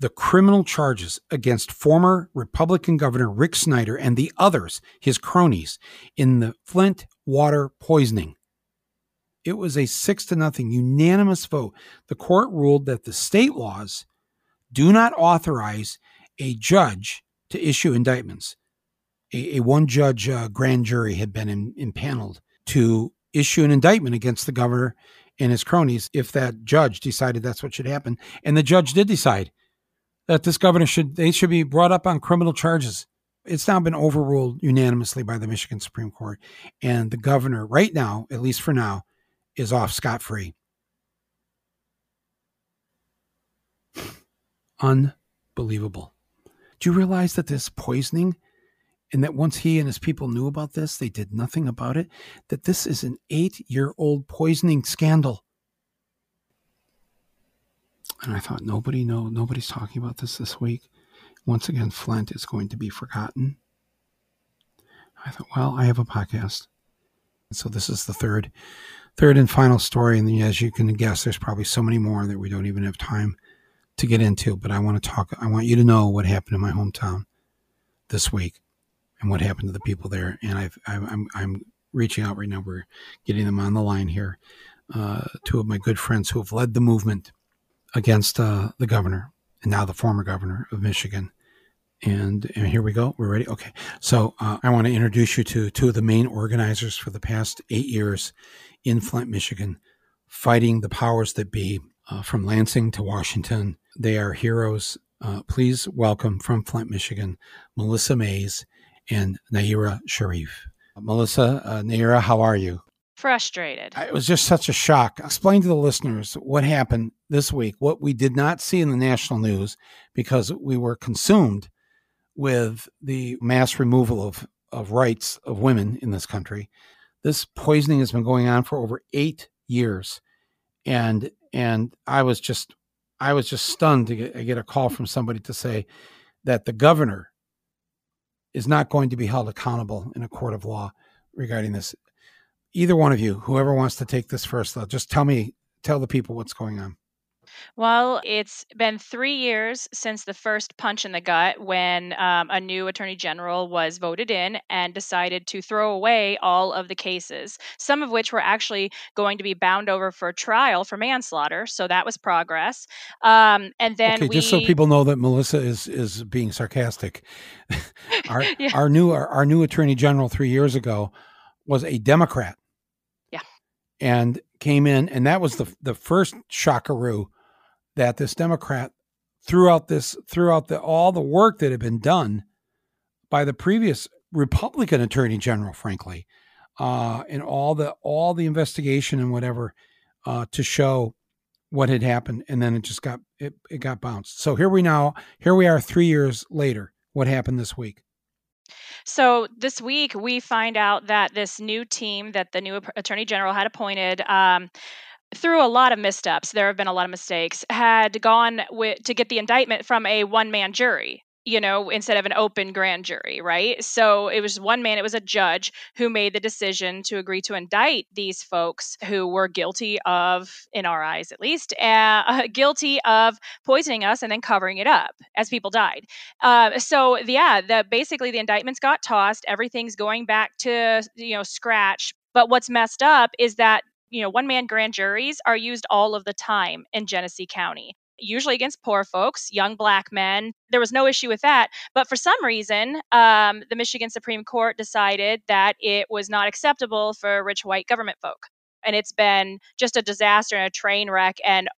the criminal charges against former Republican Governor Rick Snyder and the others, his cronies, in the Flint water poisoning. It was a 6-0 unanimous vote. The court ruled that the state laws do not authorize a judge to issue indictments. A one-judge grand jury had been impaneled to issue an indictment against the governor and his cronies if that judge decided that's what should happen. And the judge did decide that this governor should be brought up on criminal charges. It's now been overruled unanimously by the Michigan Supreme Court. And the governor right now, at least for now, is off scot-free. Unbelievable. Do you realize that this poisoning, and that once he and his people knew about this, they did nothing about it, that this is an 8-year-old poisoning scandal? And I thought, nobody's talking about this week. Once again, Flint is going to be forgotten. I thought, well, I have a podcast. And so this is the third and final story. And as you can guess, there's probably so many more that we don't even have time to get into. But I want you to know what happened in my hometown this week. And what happened to the people there? And I'm reaching out right now. We're getting them on the line here. Two of my good friends who have led the movement against the governor and now the former governor of Michigan. And here we go. We're ready. Okay. So I want to introduce you to two of the main organizers for the past 8 years in Flint, Michigan, fighting the powers that be from Lansing to Washington. They are heroes. Please welcome from Flint, Michigan, Melissa Mays and Nayyirah Shariff. Melissa, Nayyirah, how are you? Frustrated. It was just such a shock. Explain to the listeners what happened this week, what we did not see in the national news because we were consumed with the mass removal of rights of women in this country. This poisoning has been going on for over 8 years. And I was just stunned to get a call from somebody to say that the governor is not going to be held accountable in a court of law regarding this. Either one of you, whoever wants to take this first, though, just tell the people what's going on. Well, it's been 3 years since the first punch in the gut when a new attorney general was voted in and decided to throw away all of the cases, some of which were actually going to be bound over for trial for manslaughter. So that was progress. Just so people know that Melissa is being sarcastic. Our new attorney general 3 years ago was a Democrat. Yeah. And came in, and that was the first shockaroo that this Democrat throughout all the work that had been done by the previous Republican Attorney General, frankly, and all the investigation and whatever to show what had happened, and then it got bounced. So here we are 3 years later. What happened this week? So this week, we find out that this new team that the new attorney general had appointed, through a lot of missteps, there have been a lot of mistakes, had gone to get the indictment from a one-man jury, instead of an open grand jury, right? So it was one man, it was a judge who made the decision to agree to indict these folks who were guilty of, in our eyes at least, guilty of poisoning us and then covering it up as people died. Basically the indictments got tossed. Everything's going back to, scratch. But what's messed up is that, one-man grand juries are used all of the time in Genesee County. Usually against poor folks, young Black men. There was no issue with that. But for some reason, the Michigan Supreme Court decided that it was not acceptable for rich white government folk. And it's been just a disaster and a train wreck and,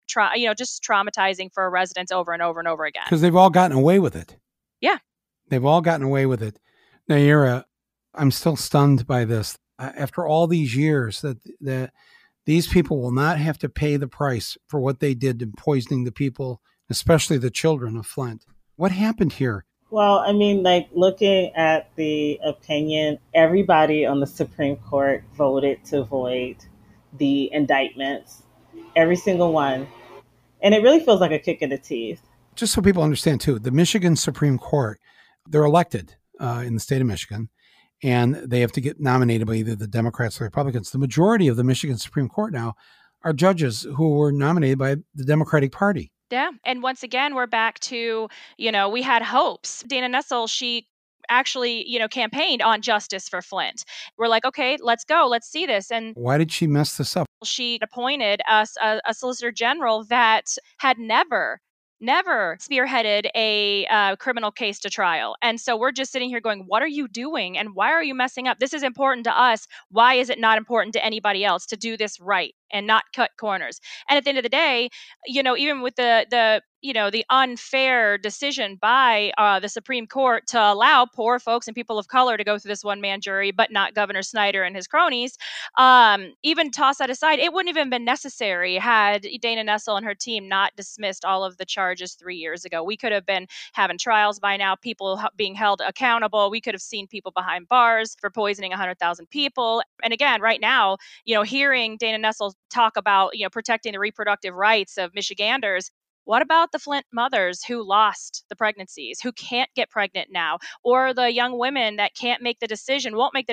just traumatizing for residents over and over and over again. Because they've all gotten away with it. Yeah. They've all gotten away with it. Nayyirah, I'm still stunned by this. After all these years that these people will not have to pay the price for what they did in poisoning the people, especially the children of Flint. What happened here? Well, looking at the opinion, everybody on the Supreme Court voted to void the indictments, every single one. And it really feels like a kick in the teeth. Just so people understand, too, the Michigan Supreme Court, they're elected in the state of Michigan. And they have to get nominated by either the Democrats or the Republicans. The majority of the Michigan Supreme Court now are judges who were nominated by the Democratic Party. Yeah. And once again, we're back to, we had hopes. Dana Nessel, she actually, campaigned on justice for Flint. We're like, okay, let's go. Let's see this. And why did she mess this up? She appointed us a solicitor general that had never spearheaded a criminal case to trial. And so we're just sitting here going, what are you doing? And why are you messing up? This is important to us. Why is it not important to anybody else to do this right and not cut corners? And at the end of the day, even with the unfair decision by the Supreme Court to allow poor folks and people of color to go through this one-man jury, but not Governor Snyder and his cronies, even toss that aside, it wouldn't even have been necessary had Dana Nessel and her team not dismissed all of the charges 3 years ago. We could have been having trials by now, people being held accountable. We could have seen people behind bars for poisoning 100,000 people. And again, right now, hearing Dana Nessel talk about, protecting the reproductive rights of Michiganders, what about the Flint mothers who lost the pregnancies, who can't get pregnant now, or the young women that won't make the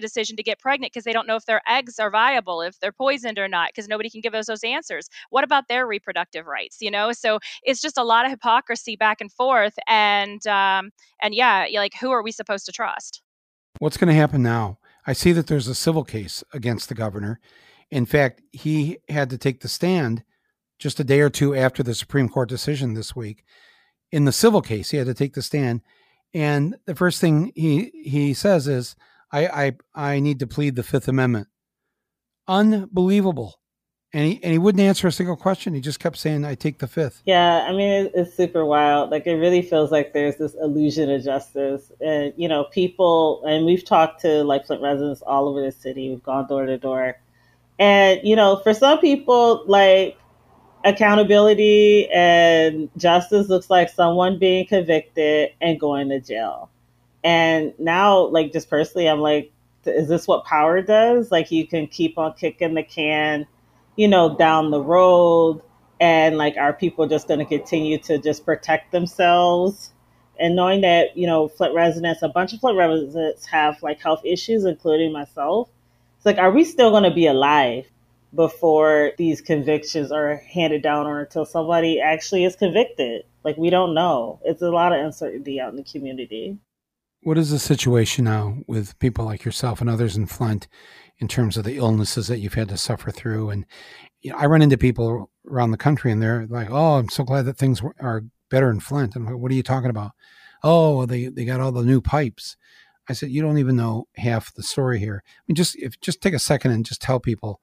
decision to get pregnant because they don't know if their eggs are viable, if they're poisoned or not, because nobody can give us those answers? What about their reproductive rights? So it's just a lot of hypocrisy back and forth. And who are we supposed to trust? What's going to happen now? I see that there's a civil case against the governor. In fact, he had to take the stand just a day or two after the Supreme Court decision this week. In the civil case, he had to take the stand. And the first thing he says is, I need to plead the Fifth Amendment. Unbelievable. And he wouldn't answer a single question. He just kept saying, I take the fifth. Yeah, I mean, it's super wild. Like, it really feels like there's this illusion of justice. And, you know, people, and we've talked to, like, Flint residents all over the city. We've gone door to door. And, you know, for some people, like, accountability and justice looks like someone being convicted and going to jail. And now, like, just personally, I'm like, is this what power does? Like, you can keep on kicking the can, you know, down the road, and like, are people just going to continue to just protect themselves? And knowing that, you know, Flint residents, a bunch of Flint residents have like health issues, including myself. It's like, are we still going to be alive before these convictions are handed down, or until somebody actually is convicted? Like, we don't know. It's a lot of uncertainty out in the community. What is the situation now with people like yourself and others in Flint in terms of the illnesses that you've had to suffer through? And, you know, I run into people around the country and they're like, oh, I'm so glad that things are better in Flint. I'm like, what are you talking about? Oh, they got all the new pipes. I said, you don't even know half the story here. I mean, just take a second and just tell people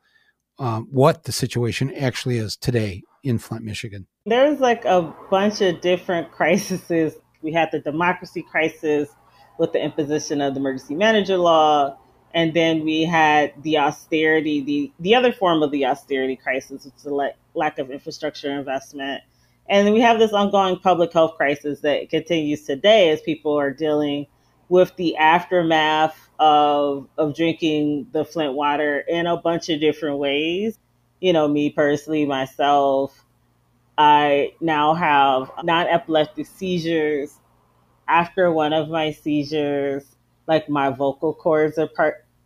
what the situation actually is today in Flint, Michigan. There's like a bunch of different crises. We had the democracy crisis with the imposition of the emergency manager law. And then we had the austerity, the other form of the austerity crisis, which is the lack of infrastructure investment. And then we have this ongoing public health crisis that continues today as people are dealing with the aftermath of drinking the Flint water in a bunch of different ways. You know, me personally, myself, I now have non-epileptic seizures. After one of my seizures, like, my vocal cords are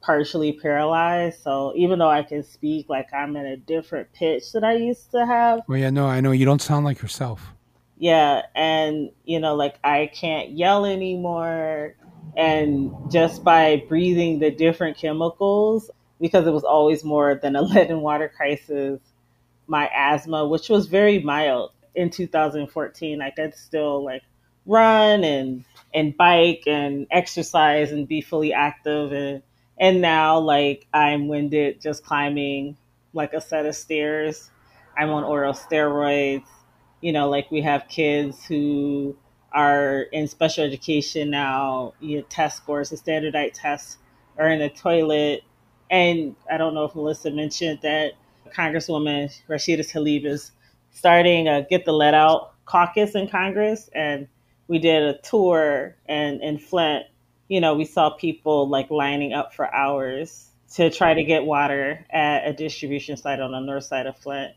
partially paralyzed. So even though I can speak, like, I'm in a different pitch that I used to have. Well, yeah, no, I know you don't sound like yourself. Yeah. And, you know, like, I can't yell anymore. And just by breathing the different chemicals, because it was always more than a lead and water crisis, my asthma, which was very mild in 2014, like, that's still like run and bike and exercise and be fully active. And now, like, I'm winded just climbing like a set of stairs. I'm on oral steroids. You know, like, we have kids who are in special education now. Your test scores, the standardized tests, are in the toilet. And I don't know if Melissa mentioned that Congresswoman Rashida Tlaib is starting a Get the Let Out caucus in Congress. And we did a tour, and in Flint, you know, we saw people like lining up for hours to try to get water at a distribution site on the north side of Flint.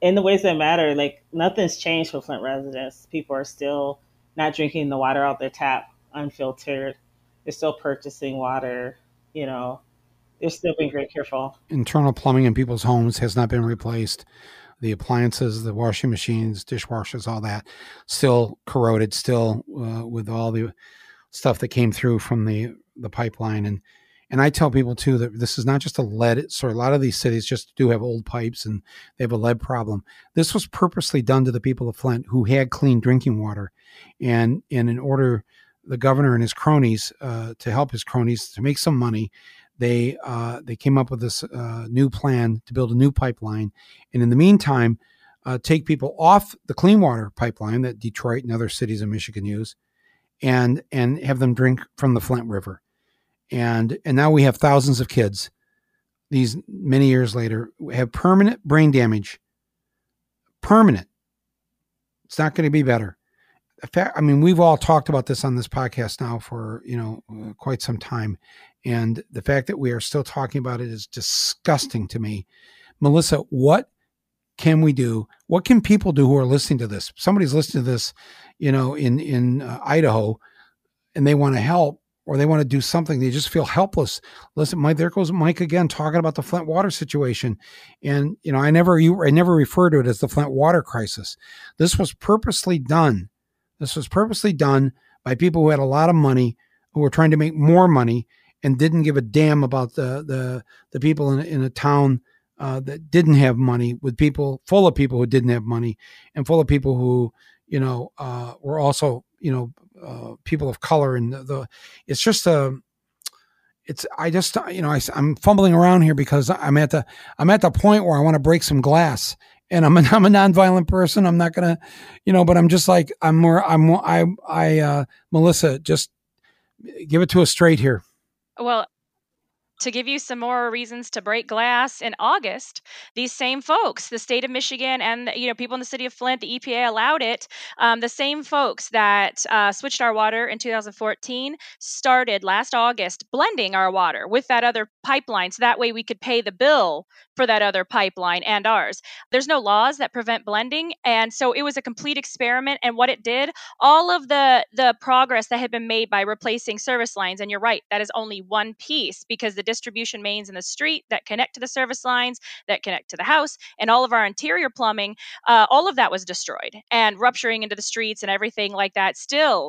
In the ways that matter, like, nothing's changed for Flint residents. People are still not drinking the water out their tap unfiltered. They're still purchasing water, you know, they're still being very careful. Internal plumbing in people's homes has not been replaced. The appliances, the washing machines, dishwashers, all that, still corroded, still with all the stuff that came through from the pipeline. And I tell people, too, that this is not just a lead. So a lot of these cities just do have old pipes and they have a lead problem. This was purposely done to the people of Flint who had clean drinking water. And in order, the governor and his cronies, to help his cronies to make some money, they came up with this new plan to build a new pipeline. And in the meantime, take people off the clean water pipeline that Detroit and other cities in Michigan use and have them drink from the Flint River. And now we have thousands of kids, these many years later, have permanent brain damage. Permanent. It's not going to be better. In fact, I mean, we've all talked about this on this podcast now for, you know, quite some time. And the fact that we are still talking about it is disgusting to me. Melissa, what can we do? What can people do who are listening to this? Somebody's listening to this, you know, in Idaho, and they want to help, or they want to do something. They just feel helpless. Listen, there goes Mike again, talking about the Flint water situation. And, you know, I never refer to it as the Flint water crisis. This was purposely done. This was purposely done by people who had a lot of money, who were trying to make more money, and didn't give a damn about the people in a town that didn't have money, with people full of people who didn't have money, and full of people who, you know, were also, you know, people of color. And it's just a I'm fumbling around here because I'm at the point where I want to break some glass, and I'm a nonviolent person. I'm not gonna, but I'm just like, Melissa, just give it to us straight here. Well, to give you some more reasons to break glass, in August, these same folks, the state of Michigan and people in the city of Flint, the EPA allowed it. The same folks that switched our water in 2014 started last August blending our water with that other pipeline, so that way we could pay the bill for that other pipeline and ours. There's no laws that prevent blending, and so it was a complete experiment. And what it did, all of the progress that had been made by replacing service lines, and you're right, that is only one piece, because the distribution mains in the street that connect to the service lines, that connect to the house, and all of our interior plumbing, all of that was destroyed and rupturing into the streets and everything like that. Still,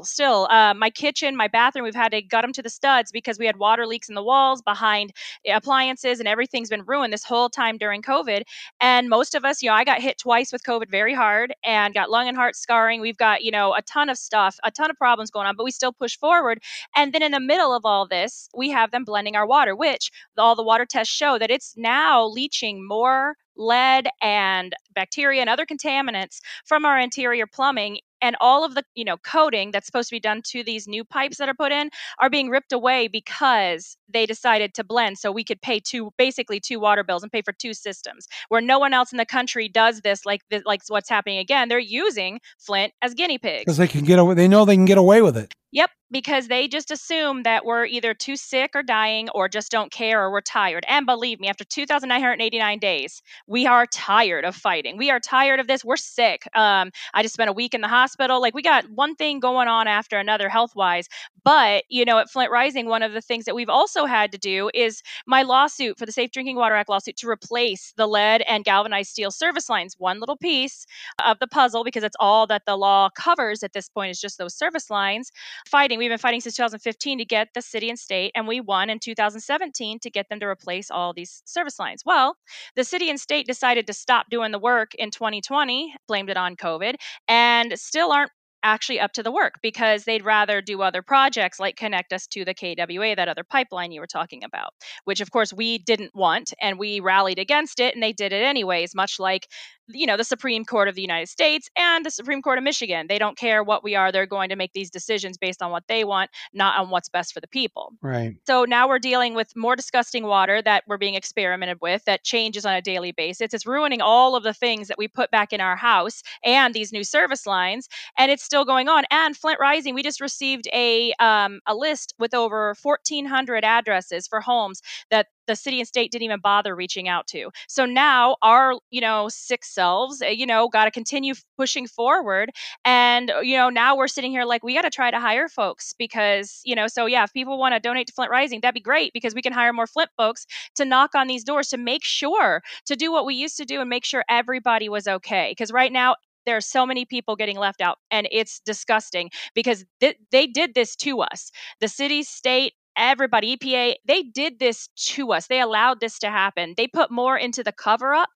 my kitchen, my bathroom, we've had to gut them to the studs because we had water leaks in the walls behind appliances, and everything's been ruined this whole time during COVID. And most of us, I got hit twice with COVID very hard and got lung and heart scarring. We've got, a ton of stuff, a ton of problems going on, but we still push forward. And then in the middle of all this, we have them blending our water, which all the water tests show that it's now leaching more lead and bacteria and other contaminants from our interior plumbing, and all of the coating that's supposed to be done to these new pipes that are put in are being ripped away because they decided to blend so we could pay basically two water bills and pay for two systems, where no one else in the country does this like what's happening again. They're using Flint as guinea pigs because they know they can get away with it. Yep, because they just assume that we're either too sick or dying or just don't care or we're tired. And believe me, after 2,989 days, we are tired of fighting. We are tired of this. We're sick. I just spent a week in the hospital. Like, we got one thing going on after another health-wise. But, at Flint Rising, one of the things that we've also had to do is my lawsuit for the Safe Drinking Water Act lawsuit to replace the lead and galvanized steel service lines. One little piece of the puzzle, because it's all that the law covers at this point is just those service lines. We've been fighting since 2015 to get the city and state, and we won in 2017 to get them to replace all these service lines. Well, the city and state decided to stop doing the work in 2020, blamed it on COVID, and still aren't actually up to the work because they'd rather do other projects like connect us to the KWA, that other pipeline you were talking about, which of course we didn't want, and we rallied against it, and they did it anyways, much like, the Supreme Court of the United States and the Supreme Court of Michigan. They don't care what we are. They're going to make these decisions based on what they want, not on what's best for the people. Right. So now we're dealing with more disgusting water that we're being experimented with that changes on a daily basis. It's ruining all of the things that we put back in our house and these new service lines, and it's still going on. And Flint Rising, we just received a list with over 1,400 addresses for homes that the city and state didn't even bother reaching out to. So now our, sick selves, got to continue pushing forward. And, now we're sitting here like, we got to try to hire folks because, if people want to donate to Flint Rising, that'd be great because we can hire more Flint folks to knock on these doors to make sure to do what we used to do and make sure everybody was okay. Because right now, there are so many people getting left out, and it's disgusting because they did this to us. The city, state, everybody, EPA, they did this to us. They allowed this to happen. They put more into the cover-up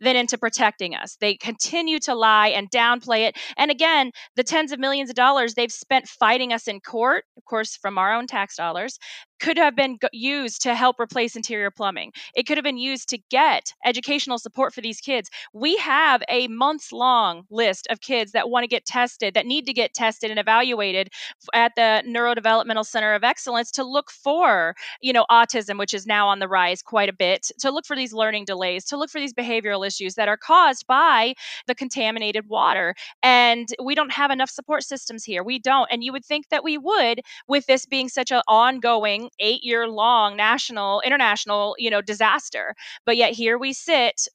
than into protecting us. They continue to lie and downplay it. And again, the tens of millions of dollars they've spent fighting us in court, of course, from our own tax dollars, could have been used to help replace interior plumbing. It could have been used to get educational support for these kids. We have a months-long list of kids that want to get tested, that need to get tested and evaluated at the Neurodevelopmental Center of Excellence to look for, autism, which is now on the rise quite a bit, to look for these learning delays, to look for these behavioral issues that are caused by the contaminated water. And we don't have enough support systems here. We don't. And you would think that we would, with this being such an ongoing, 8-year-long international, disaster. But yet here we sit,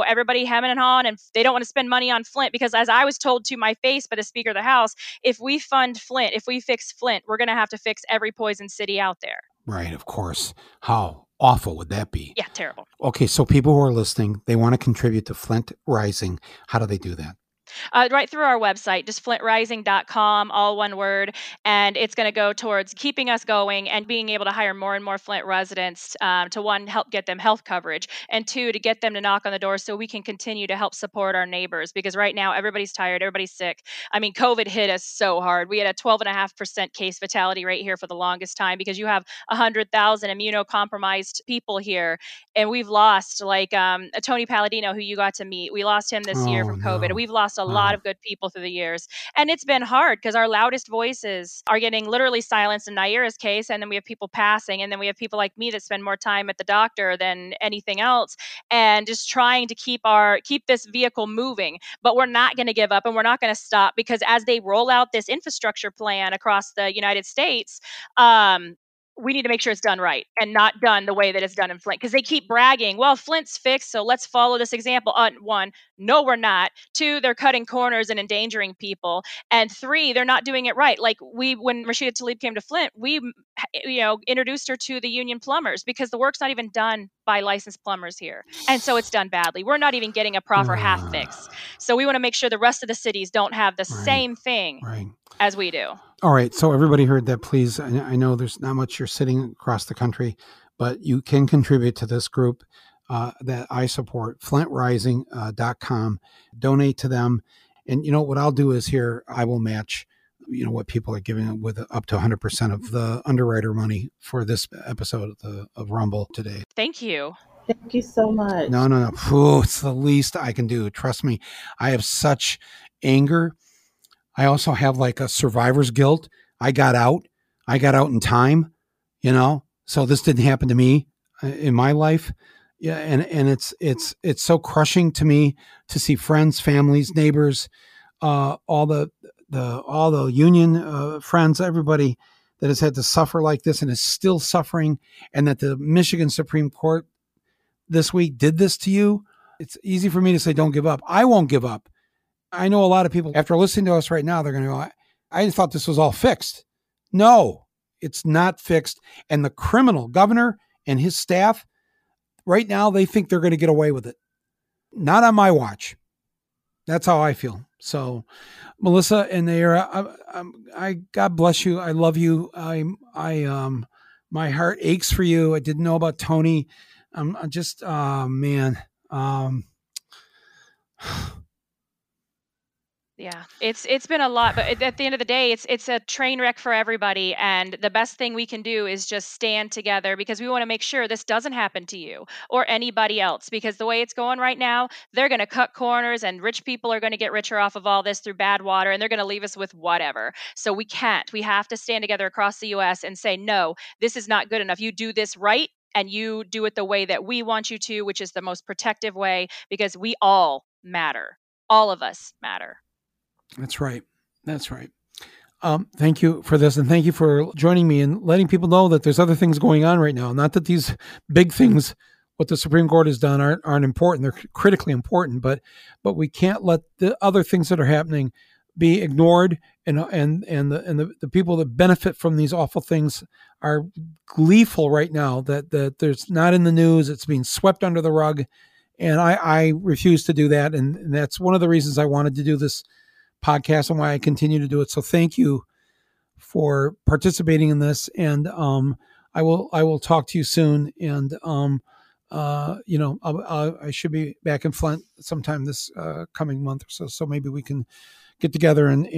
everybody hemming and hawing, and they don't want to spend money on Flint because, as I was told to my face by the Speaker of the House, if we fund Flint, if we fix Flint, we're going to have to fix every poison city out there. Right, of course. How awful would that be? Yeah, terrible. Okay, so people who are listening, they want to contribute to Flint Rising. How do they do that? Right through our website, just flintrising.com, all one word. And it's going to go towards keeping us going and being able to hire more and more Flint residents to, one, help get them health coverage, and two, to get them to knock on the door so we can continue to help support our neighbors. Because right now, everybody's tired, everybody's sick. I mean, COVID hit us so hard. We had a 12.5% case fatality rate here for the longest time because you have 100,000 immunocompromised people here. And we've lost, like, Tony Palladino, who you got to meet. We lost him this year from COVID. No. We've lost a lot of good people through the years. And it's been hard because our loudest voices are getting literally silenced in Nayyirah's case. And then we have people passing. And then we have people like me that spend more time at the doctor than anything else. And just trying to keep this vehicle moving. But we're not going to give up and we're not going to stop, because as they roll out this infrastructure plan across the United States, we need to make sure it's done right and not done the way that it's done in Flint. Because they keep bragging, well, Flint's fixed, so let's follow this example. One, no, we're not. Two, they're cutting corners and endangering people. And three, they're not doing it right. Like when Rashida Tlaib came to Flint, we introduced her to the union plumbers because the work's not even done by licensed plumbers here. And so it's done badly. We're not even getting a proper half fix. So we want to make sure the rest of the cities don't have the same thing as we do. All right. So everybody heard that, please. I know there's not much, you're sitting across the country, but you can contribute to this group that I support, flintrising.com. Donate to them. And what I'll do is here, I will match what people are giving with up to 100% of the underwriter money for this episode of Rumble today. Thank you. Thank you so much. No. Ooh, it's the least I can do. Trust me. I have such anger. I also have like a survivor's guilt. I got out in time, so this didn't happen to me in my life. Yeah. And it's so crushing to me to see friends, families, neighbors, all the union friends, everybody that has had to suffer like this and is still suffering, and that the Michigan Supreme Court this week did this to you. It's easy for me to say, don't give up. I won't give up. I know a lot of people, after listening to us right now, they're going to go, I thought this was all fixed. No, it's not fixed. And the criminal governor and his staff, right now, they think they're going to get away with it. Not on my watch. That's how I feel. So, Melissa and Nayyirah, God bless you. I love you. I my heart aches for you. I didn't know about Tony. I'm just, man. Yeah, it's been a lot, but at the end of the day, it's a train wreck for everybody. And the best thing we can do is just stand together, because we want to make sure this doesn't happen to you or anybody else, because the way it's going right now, they're going to cut corners and rich people are going to get richer off of all this through bad water, and they're going to leave us with whatever. So we can't. We have to stand together across the U.S. and say, no, this is not good enough. You do this right, and you do it the way that we want you to, which is the most protective way, because we all matter. All of us matter. That's right. Thank you for this. And thank you for joining me and letting people know that there's other things going on right now. Not that these big things, what the Supreme Court has done, aren't important. They're critically important, but we can't let the other things that are happening be ignored. And the people that benefit from these awful things are gleeful right now that there's not in the news. It's being swept under the rug. And I refuse to do that. And that's one of the reasons I wanted to do this podcast and why I continue to do it. So thank you for participating in this. And I will talk to you soon. And I should be back in Flint sometime this coming month or so. So maybe we can get together and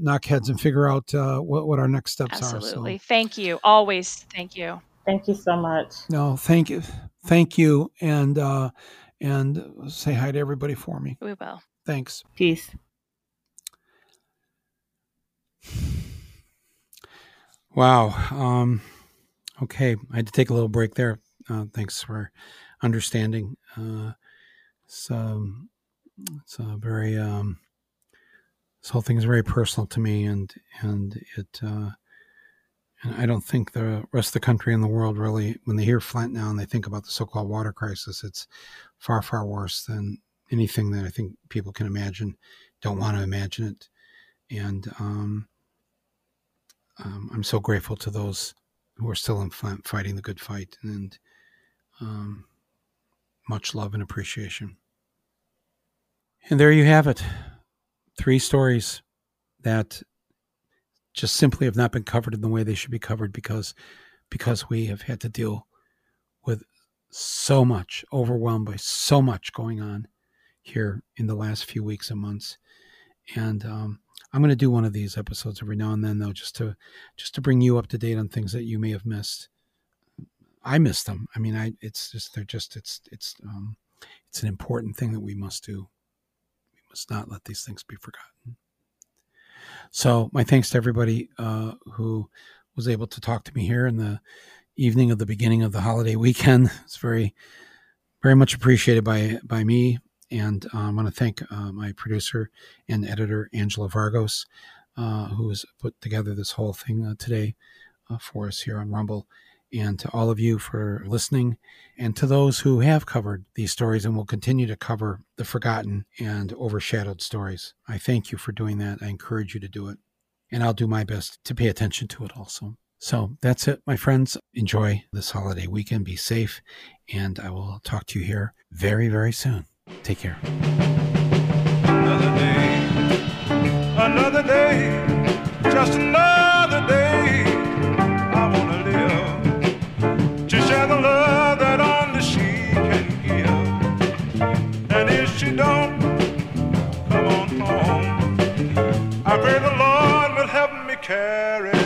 knock heads and figure out what our next steps are. Absolutely. So. Thank you. Always. Thank you. Thank you so much. No, thank you. Thank you. And say hi to everybody for me. We will. Thanks. Peace. Wow. Okay. I had to take a little break there. Thanks for understanding. This whole thing is very personal to me, and I don't think the rest of the country and the world really, when they hear Flint now and they think about the so-called water crisis, it's far, far worse than anything that I think people can imagine, don't want to imagine it. And, I'm so grateful to those who are still in Flint fighting the good fight, and much love and appreciation. And there you have it. three stories that just simply have not been covered in the way they should be covered because we have had to deal with so much, overwhelmed by so much going on here in the last few weeks and months. And I'm going to do one of these episodes every now and then, though, just to bring you up to date on things that you may have missed. I missed them. I mean, it's an important thing that we must do. We must not let these things be forgotten. So my thanks to everybody who was able to talk to me here in the evening of the beginning of the holiday weekend. It's very, very much appreciated by me. And I want to thank my producer and editor, Angela Vargos, who has put together this whole thing today for us here on Rumble. And to all of you for listening, and to those who have covered these stories and will continue to cover the forgotten and overshadowed stories. I thank you for doing that. I encourage you to do it. And I'll do my best to pay attention to it also. So that's it, my friends. Enjoy this holiday weekend. Be safe. And I will talk to you here very, very soon. Take care. Another day. Another day. Just another day. Carry